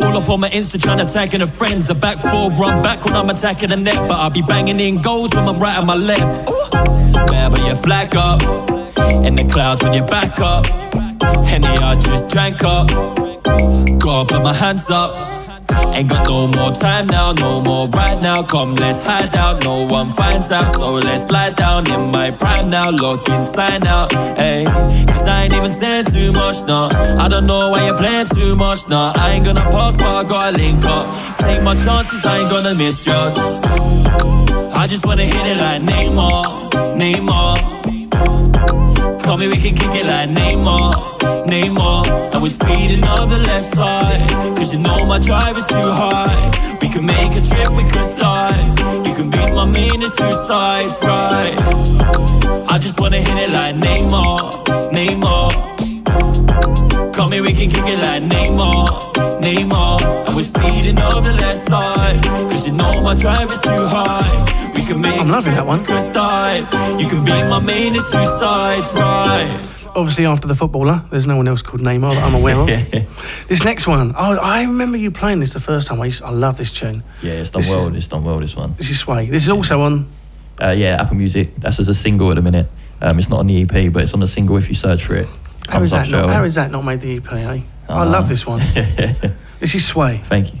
All up on my Insta trying to tag in the friends. A back four run back when I'm attacking the net. But I'll be banging in goals on my right and my left. Where but you flag up in the clouds when you're back up. Henny, I just drank up. Gotta put my hands up. Ain't got no more time now, no more right now. Come, let's hide out, no one finds out. So let's lie down in my prime now. Lock in, sign out, ayy. Cause I ain't even saying too much, no. I don't know why you're playing too much, no. I ain't gonna pass, but I gotta link up. Take my chances, I ain't gonna misjudge. I just wanna hit it like Neymar, Neymar. Call me, we can kick it like Neymar, Neymar. And we're speeding up the left side, cause you know my drive is too high. We can make a trip, we could dive. You can be my main, it's two sides, right? I just wanna hit it like Neymar, Neymar. Call me, we can kick it like Neymar, Neymar. And we're speeding up the left side, cause you know my drive is too high. I'm loving that one. You can be my main, it's two sides, right? Obviously, after the footballer, there's no one else called Neymar that I'm aware of. Yeah. This next one, I remember you playing this the first time. I love this tune. Yeah, it's done well, this one. This is Sway. This is also on... Apple Music. That's as a single at the minute. It's not on the EP, but it's on the single if you search for it. How is that not made the EP, eh? I love this one. This is Sway. Thank you.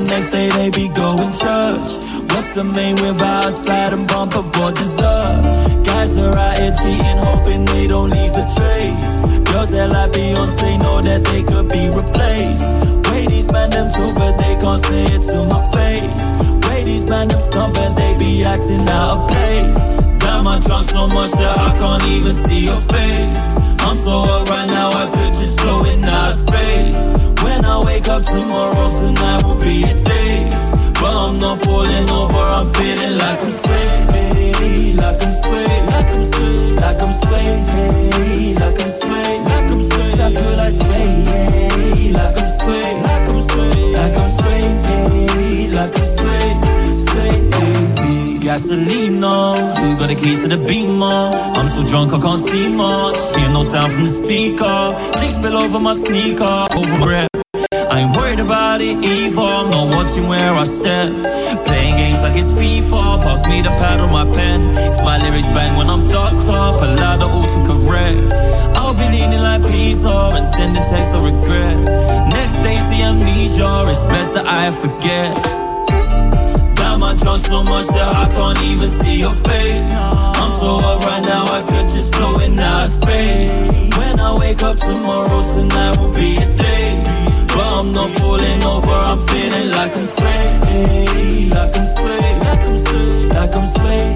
Next day they be going church. What's the main with outside and bump up for dessert? Guys are out here cheating, hoping they don't leave a trace. Girls that like Beyonce know that they could be replaced. Way these man them too, but they can't say it to my face. Way these man them stomp and they be acting out of place. Now my drunk so much that I can't even see your face. I'm so hot right now I could just float in outer space. When I wake up tomorrow, tonight will be a daze. But I'm not falling over, I'm feeling like I'm sway, like I'm sway, like I'm sway, like I'm sway, like I'm sway, like I'm sway. I feel like sway, like I'm sway, like I'm sway, like I'm sway, like I'm sway, sway. Gasolino, who got the keys to the Beamer? I'm so drunk I can't see much. Hear no sound from the speaker. Drinks spill over my sneaker, over my breath. I ain't worried about it either. I'm not watching where I step. Playing games like it's FIFA. Pass me the pad or my pen. It's my lyrics bang when I'm docked up. Allow the autocorrect. I'll be leaning like pizza and sending texts I regret. Next day's the amnesia. It's best that I forget. I'm drunk so much that I can't even see your face. I'm so hot right now I could just float in outer space. When I wake up tomorrow, tonight will be a daze. But I'm not falling over, I'm feeling like I'm sway, like I'm sway, like I'm sway, like I'm sway,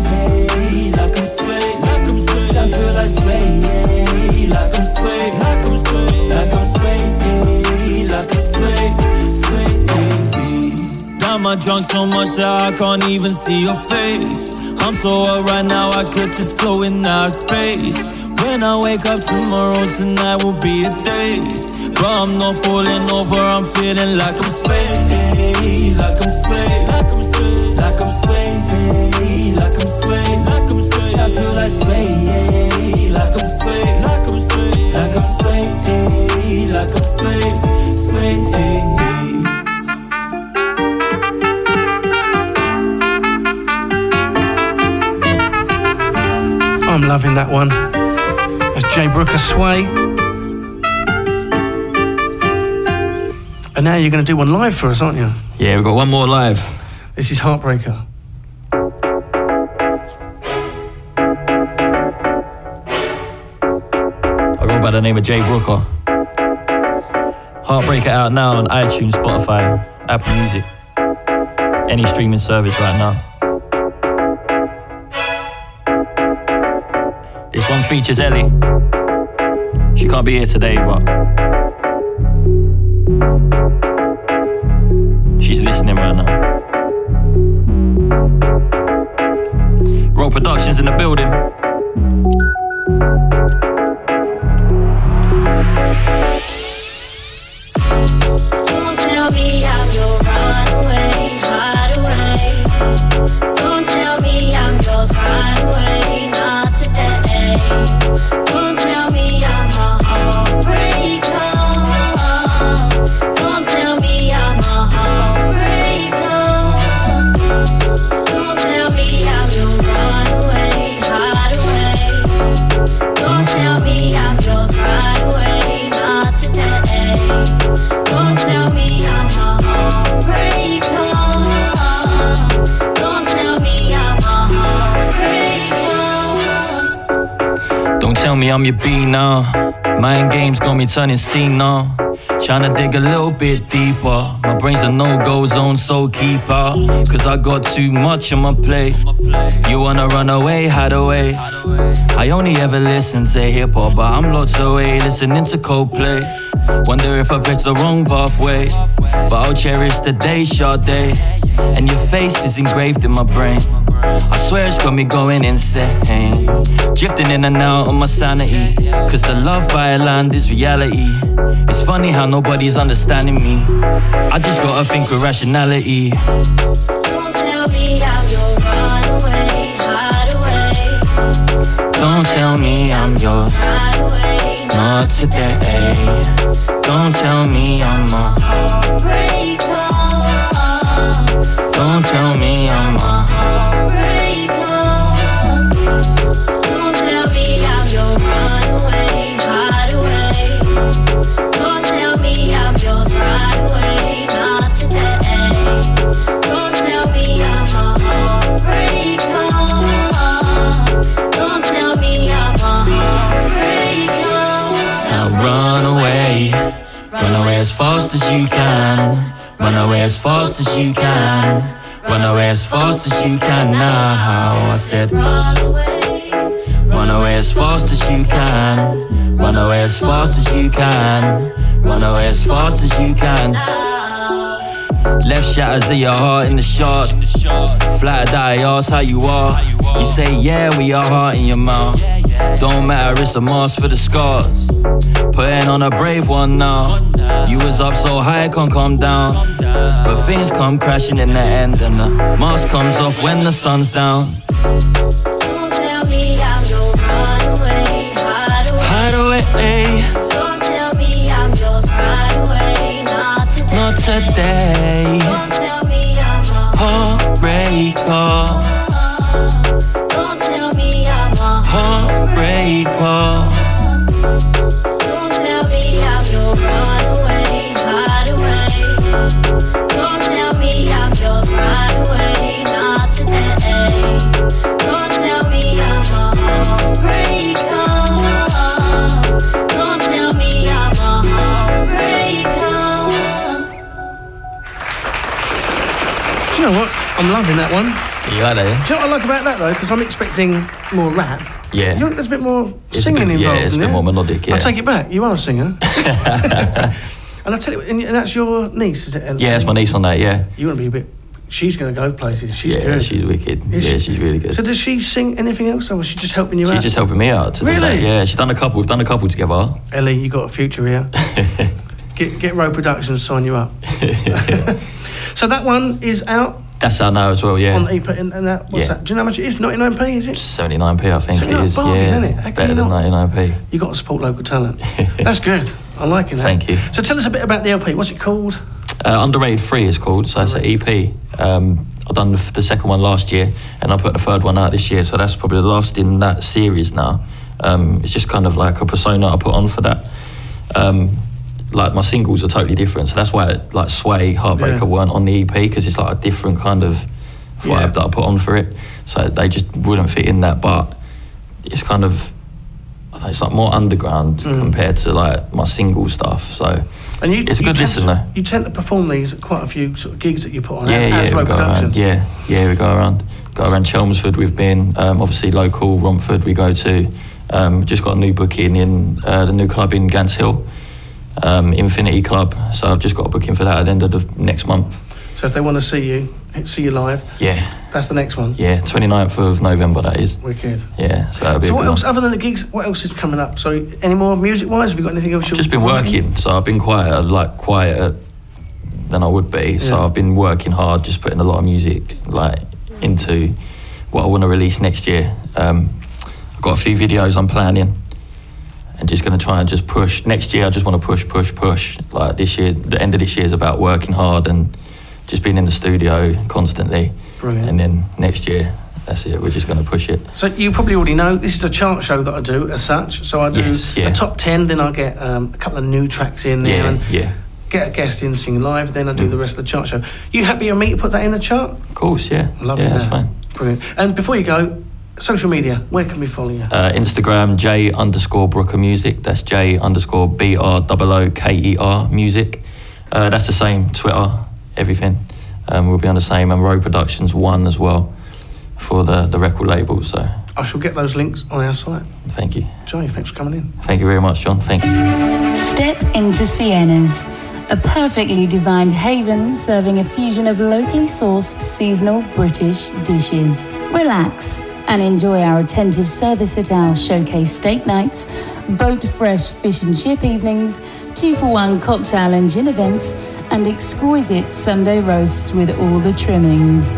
like I'm sway, like I'm sway. I feel like sway, like I'm sway, like I'm sway, like I'm sway, like I'm sway, sway. I'm drunk so much that I can't even see your face. I'm so hot right now I could just float in outer space. When I wake up tomorrow, tonight will be a daze. But I'm not falling over, I'm feeling like I'm sway, like I'm sway, like I'm sway, like I'm sway, like I'm sway, like I'm sway. I feel like sway, like I'm sway, like I'm sway, like I'm sway, like I'm sway, sway. I'm loving that one. That's Jay Brooker, Sway. And now you're going to do one live for us, aren't you? Yeah, we've got one more live. This is Heartbreaker. I go by the name of Jay Brooker. Heartbreaker out now on iTunes, Spotify, Apple Music. Any streaming service right now. This one features Ellie. She can't be here today, but she's listening right now. Rogue Productions in the building. Don't tell me I'm your runaway, hide away. Don't tell me I'm yours right away. Don't tell me I'm a heartbreaker. Don't tell me I'm a heartbreaker. Don't tell me I'm your runaway, hide away. Don't tell me I'm yours right away, not today. Don't tell me I'm a heartbreaker. Don't tell me I'm a heartbreaker. Don't tell me I'm your B now. Mind games got me turning C now. Tryna dig a little bit deeper. My brain's a no-go zone, so keep out. Cause I got too much on my plate. You wanna run away, hide away. I only ever listen to hip-hop, but I'm lots away listening to Coldplay. Wonder if I've reached the wrong pathway. But I'll cherish the day, short day. And your face is engraved in my brain. I swear it's got me going insane. Drifting in and out of my sanity. Cause the love I land is reality. It's funny how nobody's understanding me. I just gotta think with rationality. Don't tell me I'm your runaway, hide away. Don't tell me I'm yours, not today. Don't tell me I'm a heartbreaker. Don't tell me I'm a heartbreaker. Don't tell me I'm your runaway, hide away. Don't tell me I'm yours right away, not today. Don't tell me I'm a heartbreaker. as fast as you can. Run away as fast as you can now. I said run away as fast as you can. Run away as fast as you can. Run away as fast as you can. Left shatters of your heart in the shot. Flattered I ask how you are. You say yeah with your heart in your mouth. Don't matter, it's a mask for the scars. Putting on a brave one now. You was up so high, it can't come down. But things come crashing in the end, and the mask comes off when the sun's down. Don't tell me I'm your runaway, hideaway. Hideaway. Don't tell me I'm just runaway, not today. Not today. Don't tell me I'm a heartbreaker. Heartbreaker. Don't tell me I'm your runaway, hideaway. Don't tell me I'm just runaway, not today. Don't tell me I'm a heartbreaker. Don't tell me I'm a heartbreaker. Do you know what? I'm loving that one. You are there. Do you know what I like about that though? Because I'm expecting more rap. Yeah. You know, there's a bit more singing involved. Yeah, it's a bit more melodic, yeah. I take it back, you are a singer. And I tell you, and that's your niece, is it, Ella? Yeah, it's my niece on that, yeah. You want to be a bit... She's going to go places, she's good. Yeah, she's wicked. Yeah, she's really good. So does she sing anything else, or was she just helping you out? She's just helping me out. To really? Yeah, she's done a couple, we've done a couple together. Ellie, you got a future here. Get Rogue Productions to sign you up. So that one is out. That's out now as well, yeah. On EP and that, what's that? Do you know how much it is? 99p, is it? 79p, I think it is. Bargain, yeah, isn't it? Better than 99p. You've got to support local talent. That's good. I'm liking that. Thank you. So tell us a bit about the LP. What's it called? Underrated 3 is called, so it's an EP. I've done the second one last year, and I put the third one out this year, so that's probably the last in that series now. It's just kind of like a persona I put on for that. Like my singles are totally different, so that's why like Sway, Heartbreaker weren't on the EP, because it's like a different kind of vibe that I put on for it, so they just wouldn't fit in that. But it's kind of, I think it's like more underground compared to like my single stuff, so and it's a good listen though. You tend to perform these at quite a few sort of gigs that you put on as Rogue Productions. We go around. Go around Chelmsford we've been, obviously local, Romford we go to, just got a new booking in the new club in Gants Hill. Infinity Club, so I've just got a booking for that at the end of the next month. So if they want to see you live, that's the next one. 29th of November that is. Wicked. So that'll be so what else one. Other than the gigs, what else is coming up? So any more music wise, have you got anything else? I've just been working, so I've been quieter than I would be, so I've been working hard, just putting a lot of music into what I want to release next year. I've got a few videos I'm planning. And just going to try and just push next year. I just want to push. Like this year, the end of this year is about working hard and just being in the studio constantly. Brilliant. And then next year, that's it. We're just going to push it. So you probably already know this is a chart show that I do as such. So I do a top 10, then I get a couple of new tracks in there and get a guest in sing live. Then I do the rest of the chart show. You happy with me to put that in the chart? Of course, yeah. I love it. Yeah, that's fine. Brilliant. And before you go. Social media, where can we follow you? Instagram, J_Brooker Music. That's J_BROOKER Music. That's the same, Twitter, everything. We'll be on the same, and Rogue Productions 1 as well for the record label. So I shall get those links on our site. Thank you. Jay, thanks for coming in. Thank you very much, John. Thank you. Step into Sienna's, a perfectly designed haven serving a fusion of locally sourced seasonal British dishes. Relax and enjoy our attentive service at our showcase steak nights, boat fresh fish and chip evenings, 2-for-1 cocktail and gin events, and exquisite Sunday roasts with all the trimmings.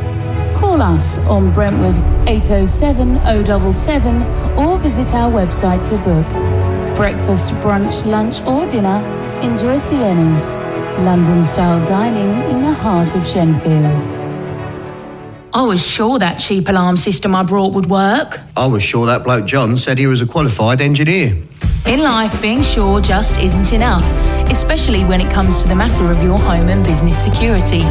Call us on Brentwood 807 077 or visit our website to book. Breakfast, brunch, lunch or dinner, enjoy Sienna's, London-style dining in the heart of Shenfield. I was sure that cheap alarm system I brought would work. I was sure that bloke John said he was a qualified engineer. In life, being sure just isn't enough, especially when it comes to the matter of your home and business security.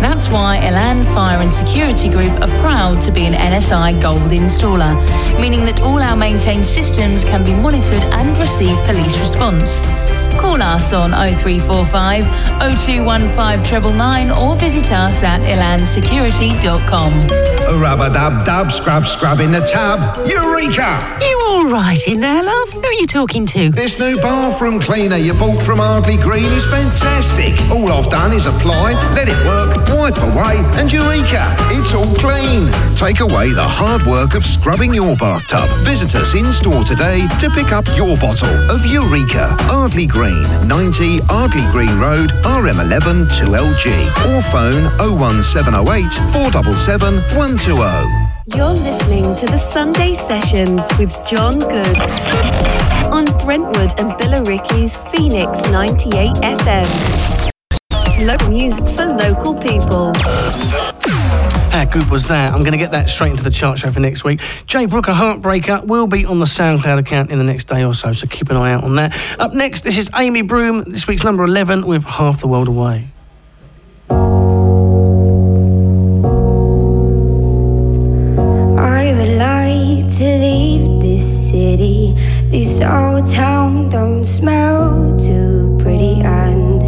That's why Elan Fire and Security Group are proud to be an NSI Gold installer, meaning that all our maintained systems can be monitored and receive police response. Call us on 0345 0215 999 or visit us at illansecurity.com. Rub-a-dub-dub, scrub-scrub in the tub. Eureka! You all right in there, love? Who are you talking to? This new bathroom cleaner you bought from Ardley Green is fantastic. All I've done is apply, let it work, wipe away, and Eureka! It's all clean. Take away the hard work of scrubbing your bathtub. Visit us in-store today to pick up your bottle of Eureka. Ardley Green, 90 Ardley Green Road, RM11 2LG. Or phone 01708 477 120. You're listening to the Sunday Sessions with John Good on Brentwood and Billericay's Phoenix 98 FM. Local music for local people. How good was that? I'm going to get that straight into the chart show for next week. Jay Brooker, Heartbreaker, will be on the SoundCloud account in the next day or so, so keep an eye out on that. Up next, this is Aimee Broom, this week's number 11 with Half the World Away. I would like to leave this city. This old town don't smell too pretty, and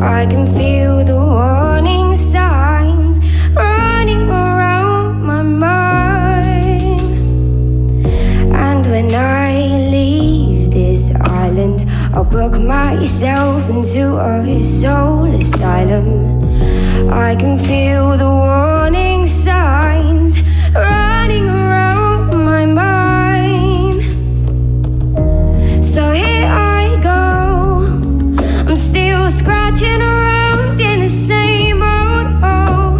I can feel the warning signs running around my mind. And when I leave this island, I'll book myself into a soul asylum. I can feel the warning signs running around my mind. So here I go, I'm still scratching around in the same old hole.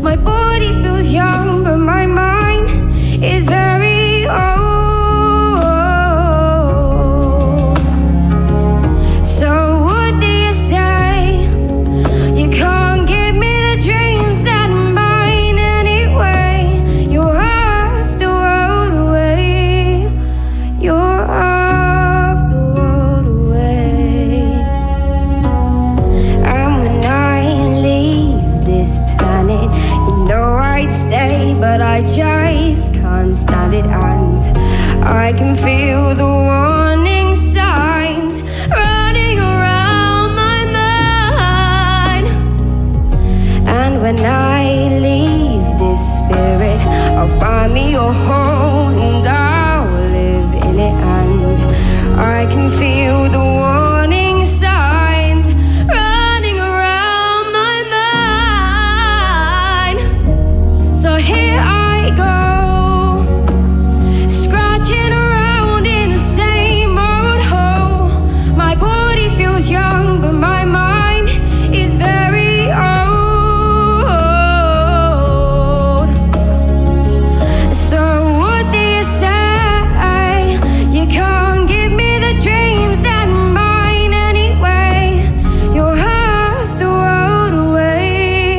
My body feels young, but my mind is very old. So what do you say? You can't give me the dreams that are mine anyway. You're half the world away. You're half the world away. And when I leave this planet, you know I'd stay, but I just can't stand it, and I can feel the warning signs running around my mind. And when I leave this spirit, I'll find me a home and I'll live in it, and I can feel the warning signs running around my mind. So here I go, scratching around in the same old hole. My body feels young, but my mind is very old. So what do you say? You can't give me the dreams that are mine anyway. You're half the world away.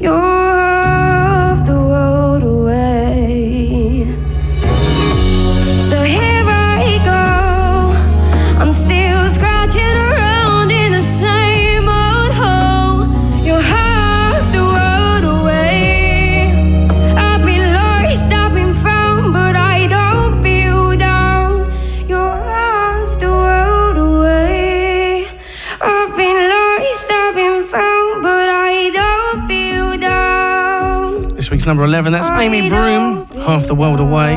You're half the world away. So here I go, I'm still scratching around in the same old hole. You're half the world away. I've been lost, I've been found, but I don't feel down. You're half the world away. I've been lost, I've been found, but I don't feel down. This week's number 11, that's Aimee Broom, Half the World Away.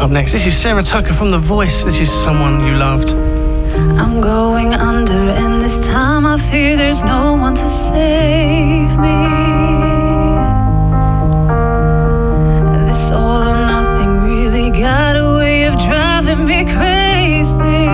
Up next, this is Sarah Tucker from The Voice, this is Someone You Loved. I'm going under, and this time I fear there's no one to save me. This all or nothing really got a way of driving me crazy.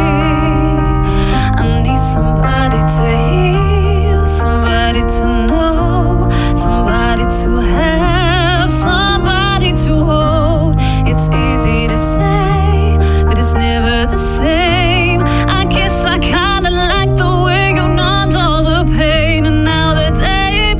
I need somebody to heal, somebody to know, somebody to have, somebody to hold. It's easy to say, but it's never the same. I guess I kinda like the way you numbed all the pain, and now the day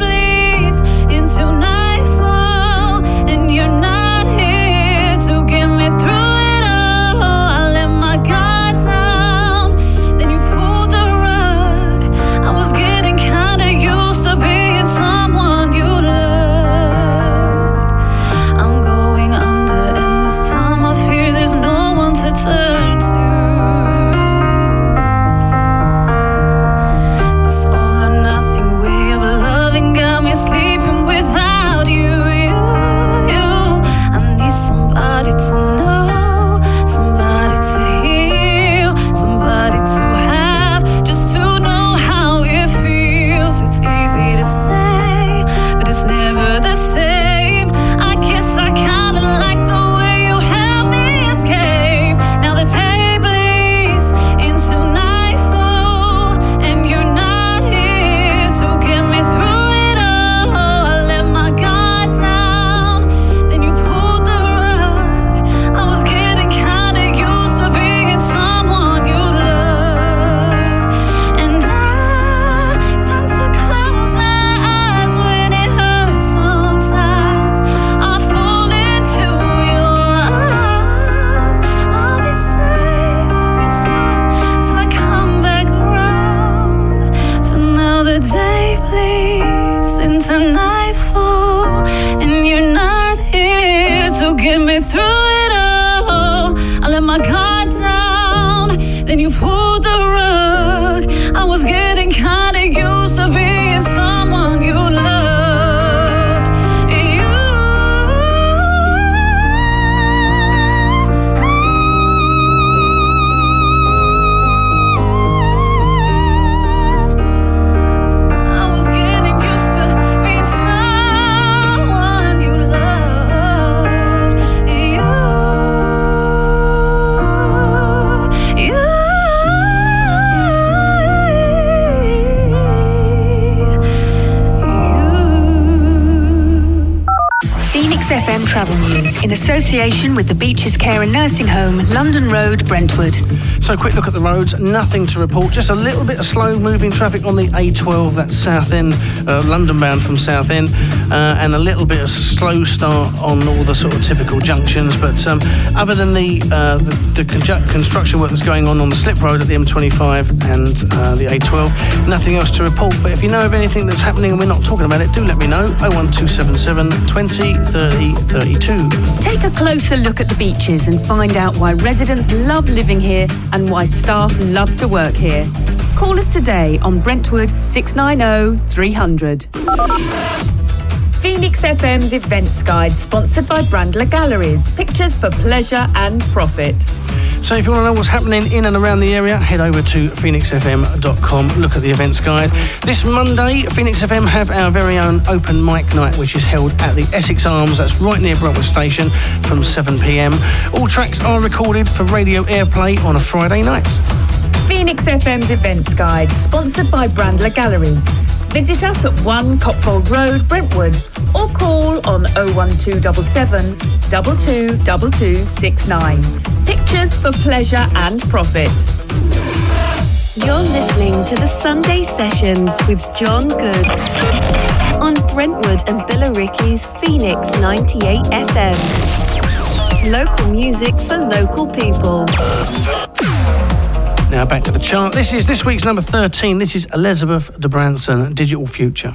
nightfall, and you're not here to get me through it all. I let my guard down, then you pulled the rug. I was getting kinda used to being someone you love. I was getting used to being someone you loved. Phoenix FM Travel News in association with the Beaches Care and Nursing Home, London Road, Brentwood. So, quick look at the roads. Nothing to report. Just a little bit of slow-moving traffic on the A12, that's Southend, London-bound from Southend, and a little bit of slow start on all the sort of typical junctions. But other than the construction work that's going on the slip road at the M25 and the A12, nothing else to report. But if you know of anything that's happening and we're not talking about it, do let me know. 01277 20 30 32. Take a closer look at the beaches and find out why residents love living here and why staff love to work here. Call us today on Brentwood 690 300. Phoenix FM's Events Guide, sponsored by Brandler Galleries. Pictures for pleasure and profit. So if you want to know what's happening in and around the area, head over to phoenixfm.com, look at the events guide. This Monday, Phoenix FM have our very own open mic night, which is held at the Essex Arms, that's right near Brentwood Station, from 7pm. All tracks are recorded for radio airplay on a Friday night. Phoenix FM's Events Guide, sponsored by Brandler Galleries. Visit us at 1 Copfold Road, Brentwood, or call on 01277 222269. Pictures for pleasure and profit. You're listening to the Sunday Sessions with John Good on Brentwood and Billericay's Phoenix 98 FM. Local music for local people. Now back to the chart. This is this week's number 13. This is Elizabeth de Branson, Digital Future.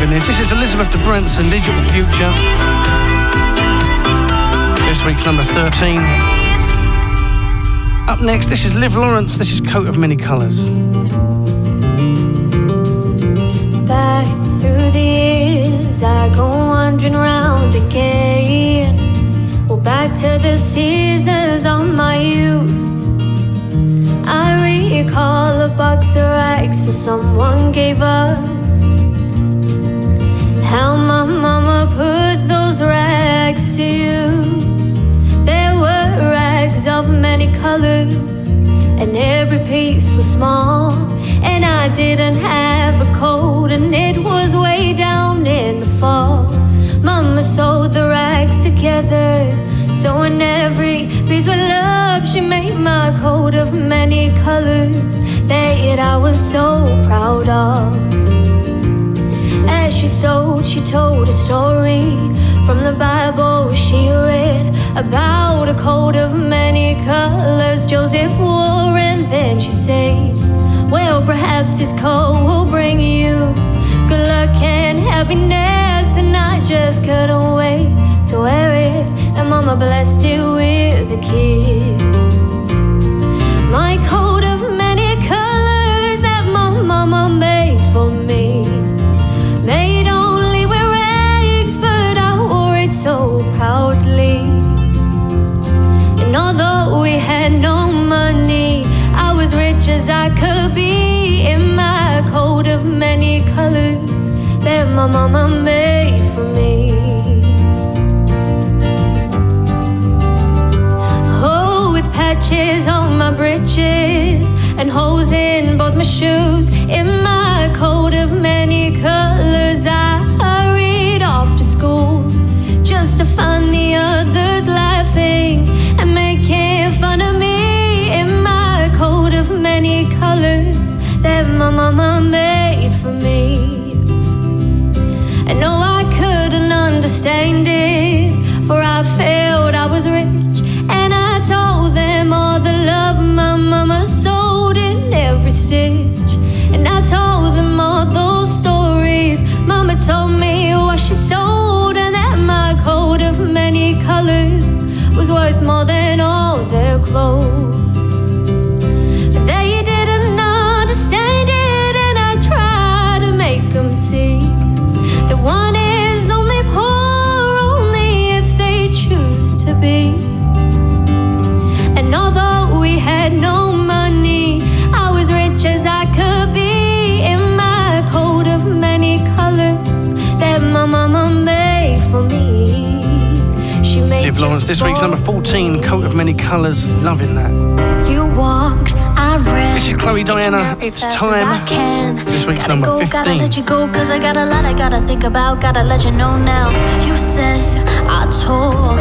loving this. This is Elizabeth de Brent's Digital Future. This week's number 13. Up next, this is Liv Lawrence. This is Coat of Many Colours. Back through the years, I go wandering round again. Well, back to the seasons of my youth. I recall a box of rags that someone gave us. How my mama put those rags to use. There were rags of many colors, and every piece was small. And I didn't have a coat, and it was way down in the fall. Mama sewed the rags together, so in every piece with love, she made my coat of many colors. That I was so proud of. As she sewed, she told a story from the Bible she read about a coat of many colors Joseph wore, and then she said, well, perhaps this coat will bring you good luck and happiness. And I just couldn't wait to wear it, and Mama blessed it with a kiss. My coat of many colors that my Mama made for me, made only with rags, but I wore it so proudly. And although we had no money, I was rich as I could be in my coat of many colors that my mama made for me. Oh, with patches on my breeches and holes in both my shoes, in my coat of many colors I hurried off to school, just to find the others laughing and making fun of me, in my coat of many colors that my mama made for me. And no, I couldn't understand it, for I felt I was rich, and I told them all the love my mama sold in every stitch. And I told them all those stories Mama told me what she sold, and that my coat of many colors was worth more than all their clothes. But they didn't understand it, and I tried to make them see that one is only poor only if they choose to be. And although we had no money, I was rich as I could be in my coat of many colors that my mama made for me. She made Liv Lawrence, this week's number 14, Coat of Many Colors. Loving that. You walked, I ran. This is Chloe Diana, It's Time. This week's number 15. Gotta let you go, cause I got a lot I gotta think about. Gotta let you know now. You said I tore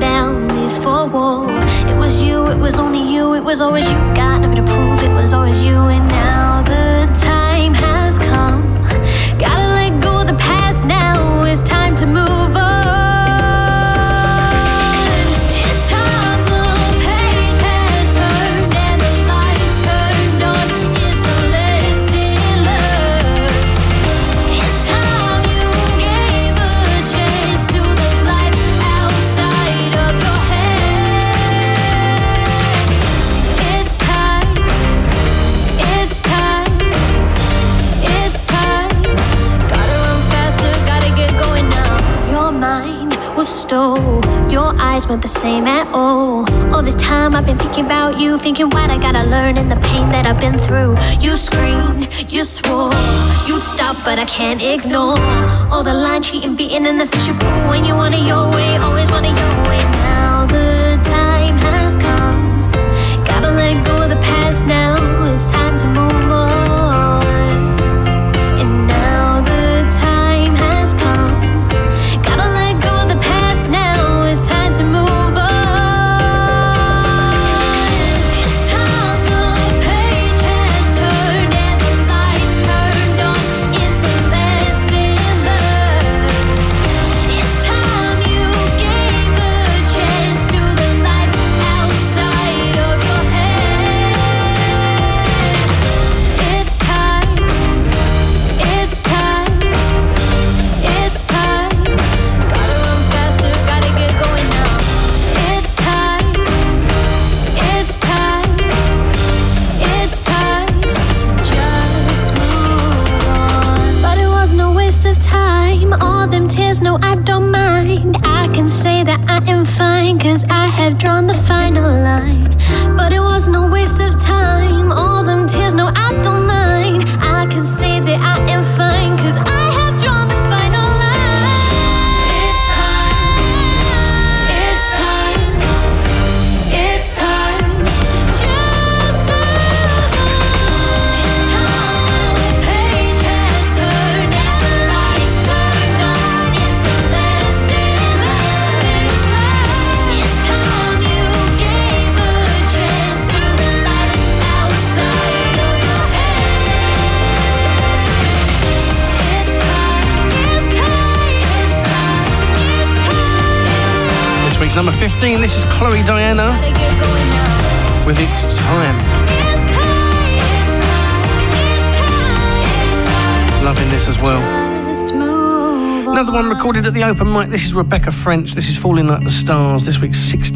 down these four walls. It was you, it was only you, it was always you. Got nothing to prove, it was always you. And now the time has come. Gotta let go of the past now, it's time to move on. Your eyes weren't the same at all. All this time I've been thinking about you, thinking what I gotta learn and the pain that I've been through. You screamed, you swore, you'd stop but I can't ignore all the lying, cheating, beating and the fish you pull. When you wanted your way, always wanted your way. Now the time has come. Gotta let go of the past now, it's time to move on. And now the time has come. Gotta let go of the past. It's time to move on. It's time the page has turned and the lights turned on. It's a lesson learned. It's time you gave a all them tears, no, I don't mind. I can say that I am fine, cause I have drawn the final line. But it was no waste of time, all them tears, no, I don't mind. I can say that I am fine, cause I have drawn the final line. It's time, it's time, it's time to just move on. It's time, the page has turned and the lights turned on. It's a lesson, lesson learned. It's time you gave a chance to the life outside of your head. It's time, it's time, it's time, it's time. This week's number 15, this is Chloe Diana Gotta get going now. with It's Time. Loving this as well. Just move Another one on. recorded at the open mic. This is Rebecca French. This is Falling Like the Stars. This week's 16.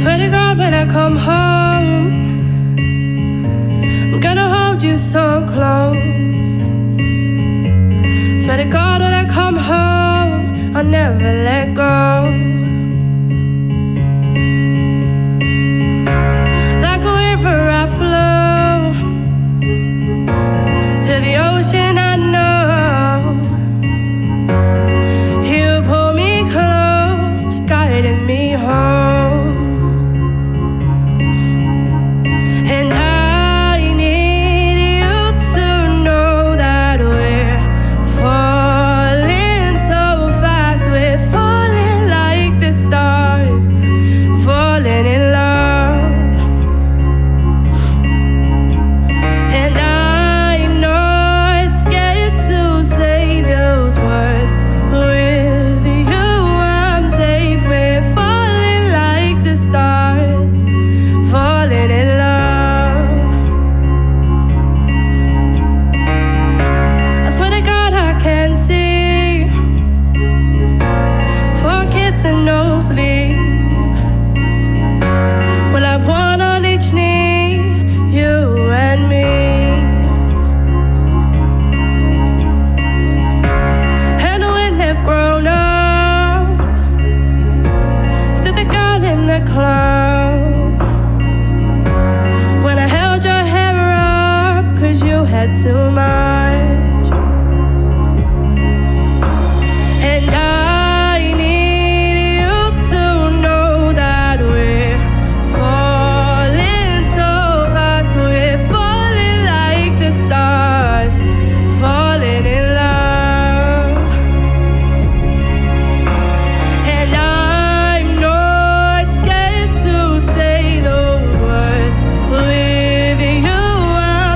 Swear to God, when I come home, I'm gonna hold you so close. Swear to God, when I come home, I'll never let go. Like a river, I flow to the ocean. I know you pull me close, guiding me home. And I need you to know that we're falling so fast. We're falling like the stars, falling in love. And I'm not scared to say those words. With you, I'm safe. We're falling like the stars, falling in love. I swear to God, I can see 4 kids and no sleep. We'll have one on each knee, you and me. And when they've grown up, still the girl in the club. When I held your hair up, cause you had too much. And I need you to know that we're falling so fast. We're falling like the stars, falling in love. And I'm not scared to say the words. With you, I'm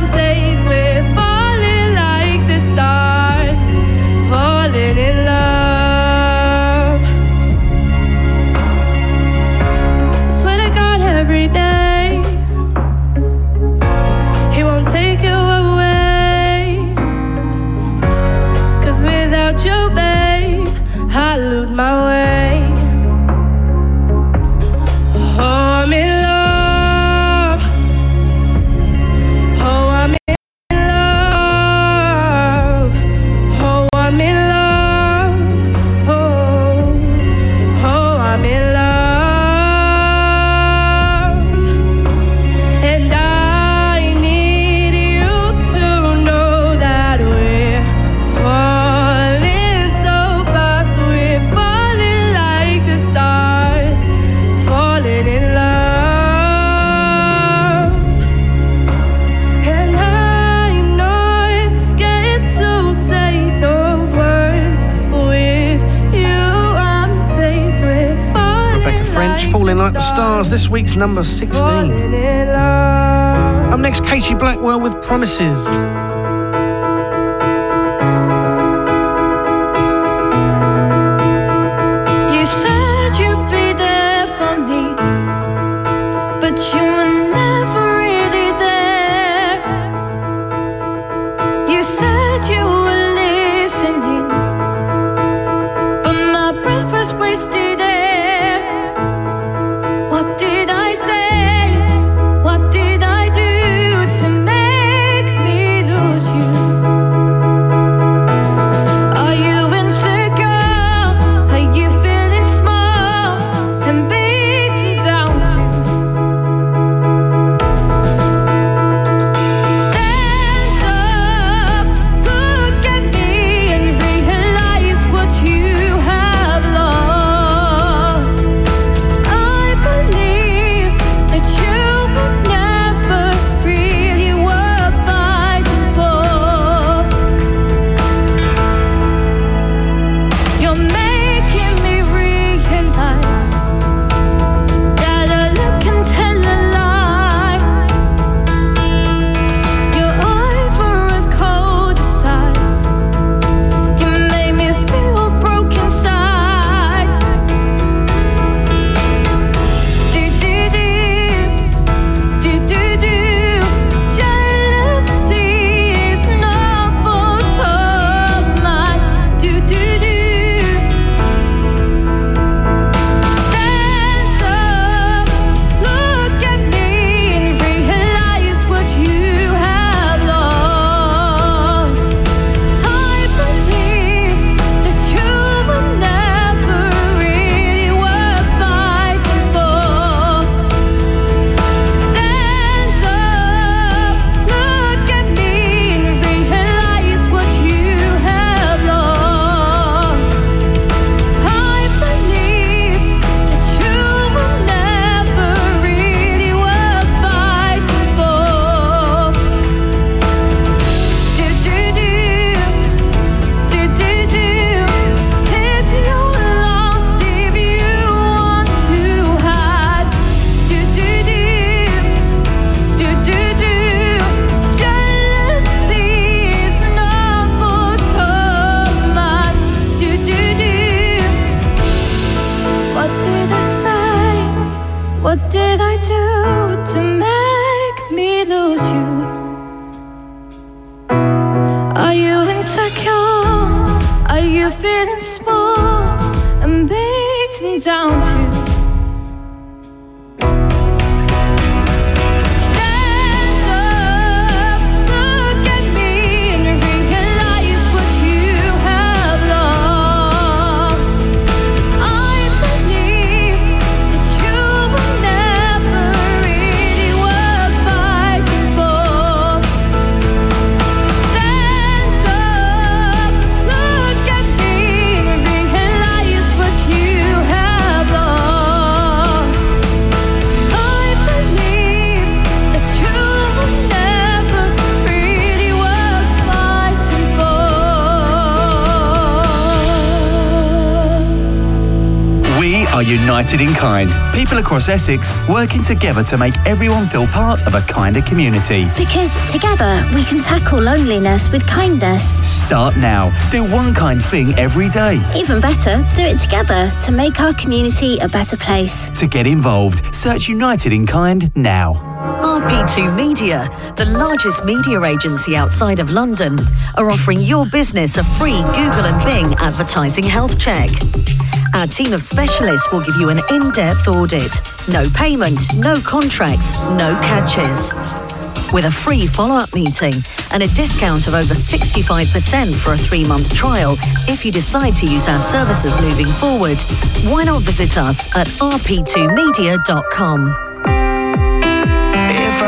safe. We're falling like the stars, falling in love. I swear to God, every day He won't take you away. Cause without you, babe, I lose my way. Oh, I'm in love. Oh, I'm in love. Oh, I'm in love. Oh, oh, I'm in love. And I need you to know that we're falling so fast. We're falling like the stars, falling in love. And I'm not scared to say those words. With you, I'm safe. We're falling Rebecca French, Falling Like the Stars. This week's number 16. Falling in love. Up next, Katie Blackwell with Promises. You said you'd be there for me, but you were never really there. You said you were listening, but my breath was wasted air. What did I say? What did I do to make me lose? been small and beaten down too. Are united in kind. People across Essex working together to make everyone feel part of a kinder community. Because together we can tackle loneliness with kindness. Start now. Do one kind thing every day. Even better, do it together to make our community a better place. To get involved, search United in Kind now. RP2 Media, the largest media agency outside of London, are offering your business a free Google and Bing advertising health check. Our team of specialists will give you an in-depth audit. No payment, no contracts, no catches. With a free follow-up meeting and a discount of over 65% for a 3-month trial, if you decide to use our services moving forward, why not visit us at rp2media.com.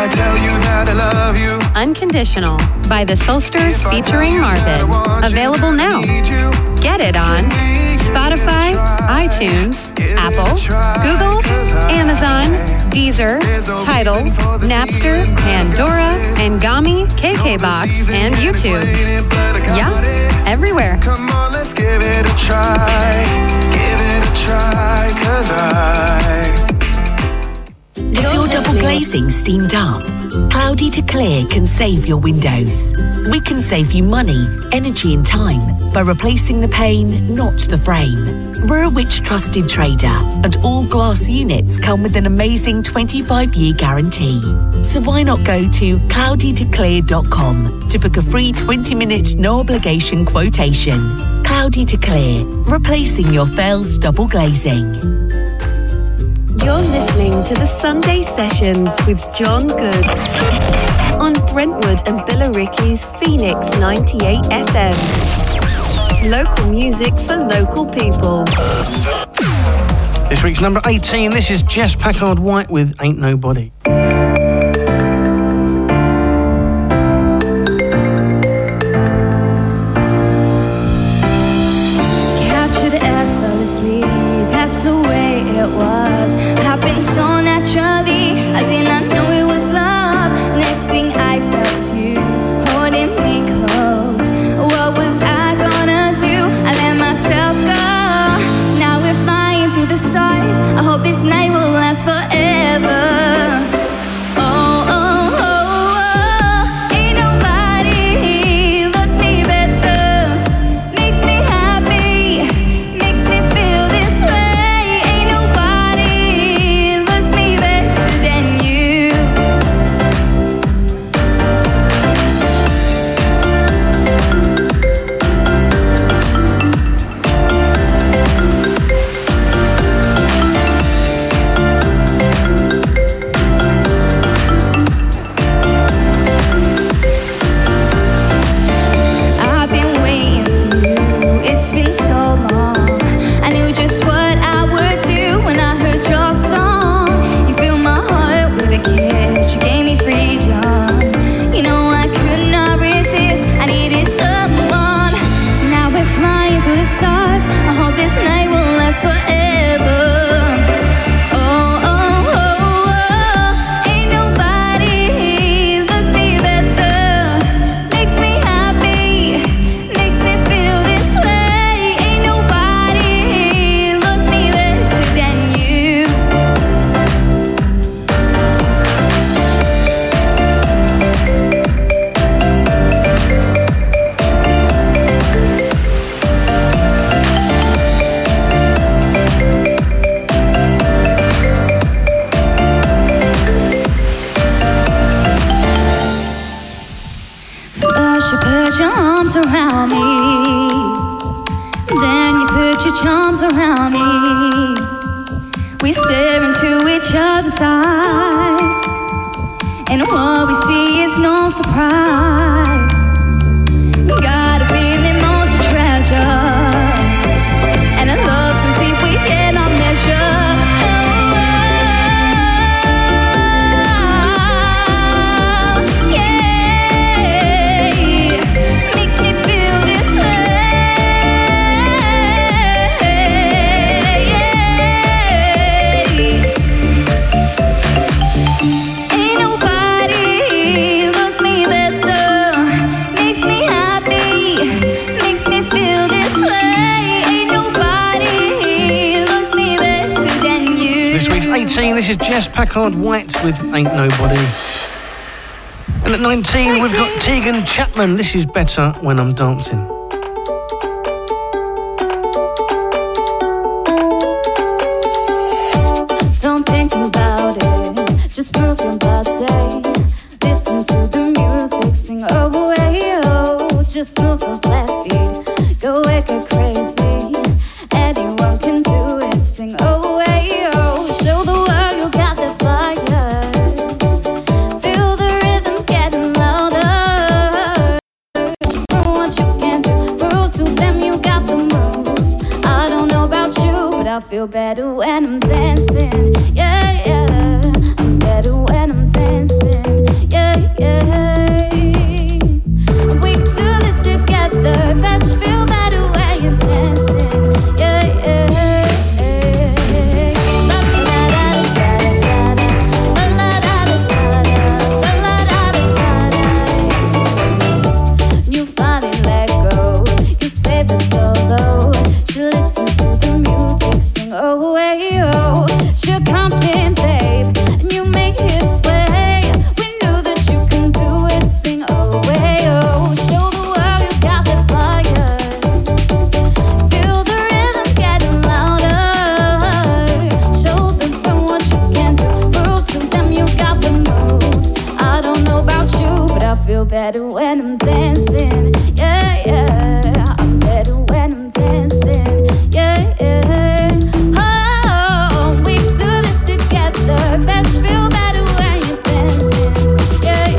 I tell you that I love you. Unconditional by the Soulsters featuring Marvin. Available now. Get it on Spotify, iTunes, Apple, Google, Amazon, Deezer, Tidal, Napster, Pandora, Ngami, KKBox, and YouTube. Yeah, everywhere. Come on, let's give it a try. Give it a try, cause I... Is your double glazing steamed up? Cloudy to Clear can save your windows. We can save you money, energy and time by replacing the pane, not the frame. We're a Which trusted trader and all glass units come with an amazing 25-year guarantee. So why not go to cloudytoclear.com to book a free 20-minute no-obligation quotation. Cloudy to Clear, replacing your failed double glazing. You're listening to the Sunday Sessions with John Good on Brentwood and Billericay's Phoenix 98 FM. Local music for local people. This week's number 18, this is Jess Packard-White with Ain't Nobody. when you put your charms around me. We stare into each other's eyes, and what we see is no surprise. Gotta be the most treasure, and I love so deep we cannot measure. This is Jess Packard-White with Ain't Nobody. And at 19, we've got Tegan Chapman. This is Better When I'm Dancing. Don't think about it, just prove your body. Listen to the music, sing away, oh. Just move those left feet, go away, go crazy. Anyone can do it, sing away, oh. Show the I feel better when I'm dancing, yeah, yeah. I'm better when I'm dancing, yeah, yeah. We can do this together, that you feel better when you're dancing, yeah, yeah. Better when I'm dancing, yeah, yeah. I'm better when I'm dancing, yeah, yeah. Oh, we do this together. Bet you feel better when you're dancing, yeah,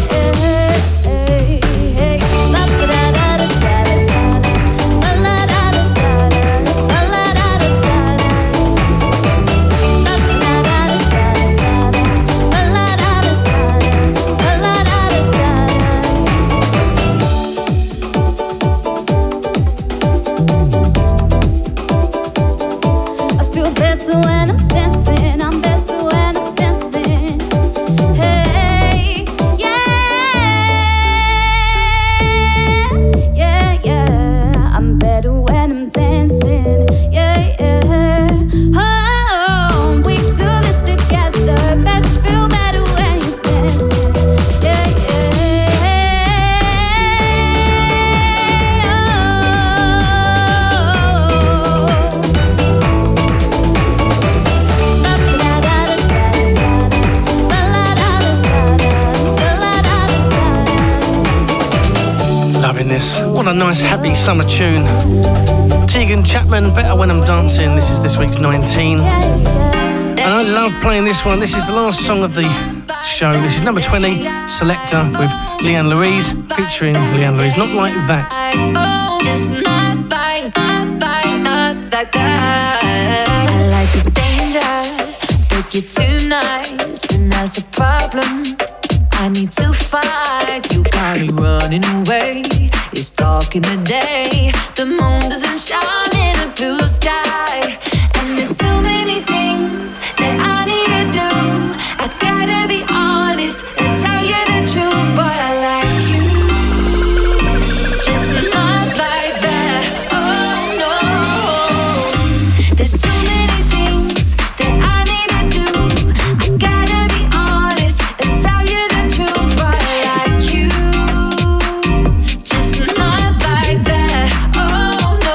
happy summer tune. Tegan Chapman, Better When I'm Dancing. This is this week's 19. And I love playing this one. This is the last song of the show. This is number 20, Selector, with Leanne Louise, featuring Leanne Louise. Not like that. Just not that guy. I like the danger, but you're too nice, and that's a problem. I need to fight. You got me running away. It's dark in the day, the moon doesn't shine in a blue sky. And there's too many things that I need to do. I gotta be honest and tell you the truth. But I like you, just not like that, oh no. There's too many things that I need to do. I gotta be honest and tell you the truth. But I like you, just not like that, oh no.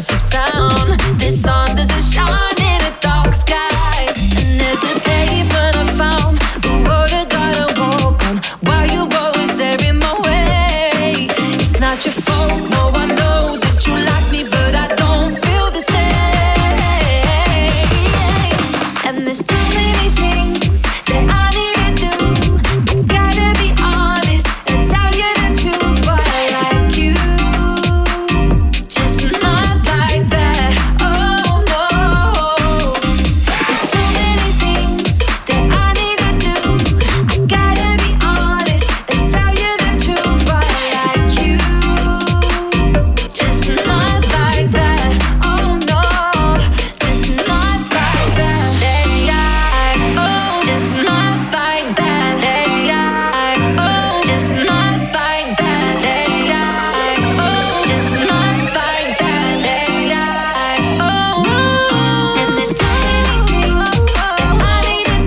silence is sound. This sun doesn't shine in a dark sky. And there's a pavement I found, a road I gotta walk on. Why you always there in my way? It's not your fault, no, I know that you like me, but I don't feel the same. And there's too many things that I need to do. I gotta be honest and tell you the truth, but I like you, just not like that. Oh no, there's too many things that I need to do. I gotta be honest and tell you the truth, but I like you, just not like that. Oh no, just not like that. Oh, just not like that. Oh, just not like that. Oh, just not like that. Oh, and there's too many things I need to do. I gotta be honest and tell you the truth, but I like you, just not like that. Oh, I know. And there's too many things that I need to do. I gotta be honest and tell you the truth, but I like you, just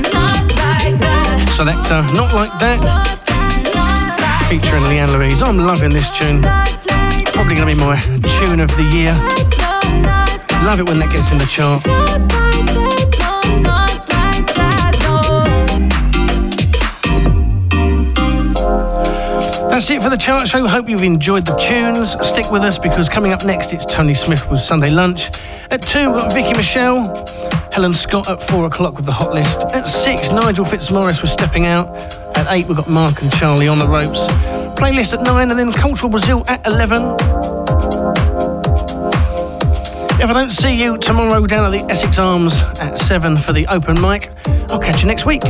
not like that. Selector, Not Like That, featuring Leanne Louise. I'm loving this tune. Probably going to be my tune of the year. Love it when that gets in the chart. That's it for the chart show. Hope you've enjoyed the tunes. Stick with us because coming up next it's Tony Smith with Sunday Lunch. At 2 we've got Vicky Michelle, Helen Scott at 4 o'clock with the Hot List. At 6 Nigel Fitzmaurice was Stepping Out. At 8 we've got Mark and Charlie on the Ropes. Playlist at 9 and then Cultural Brazil at 11. If I don't see you tomorrow down at the Essex Arms at 7 for the open mic, I'll catch you next week.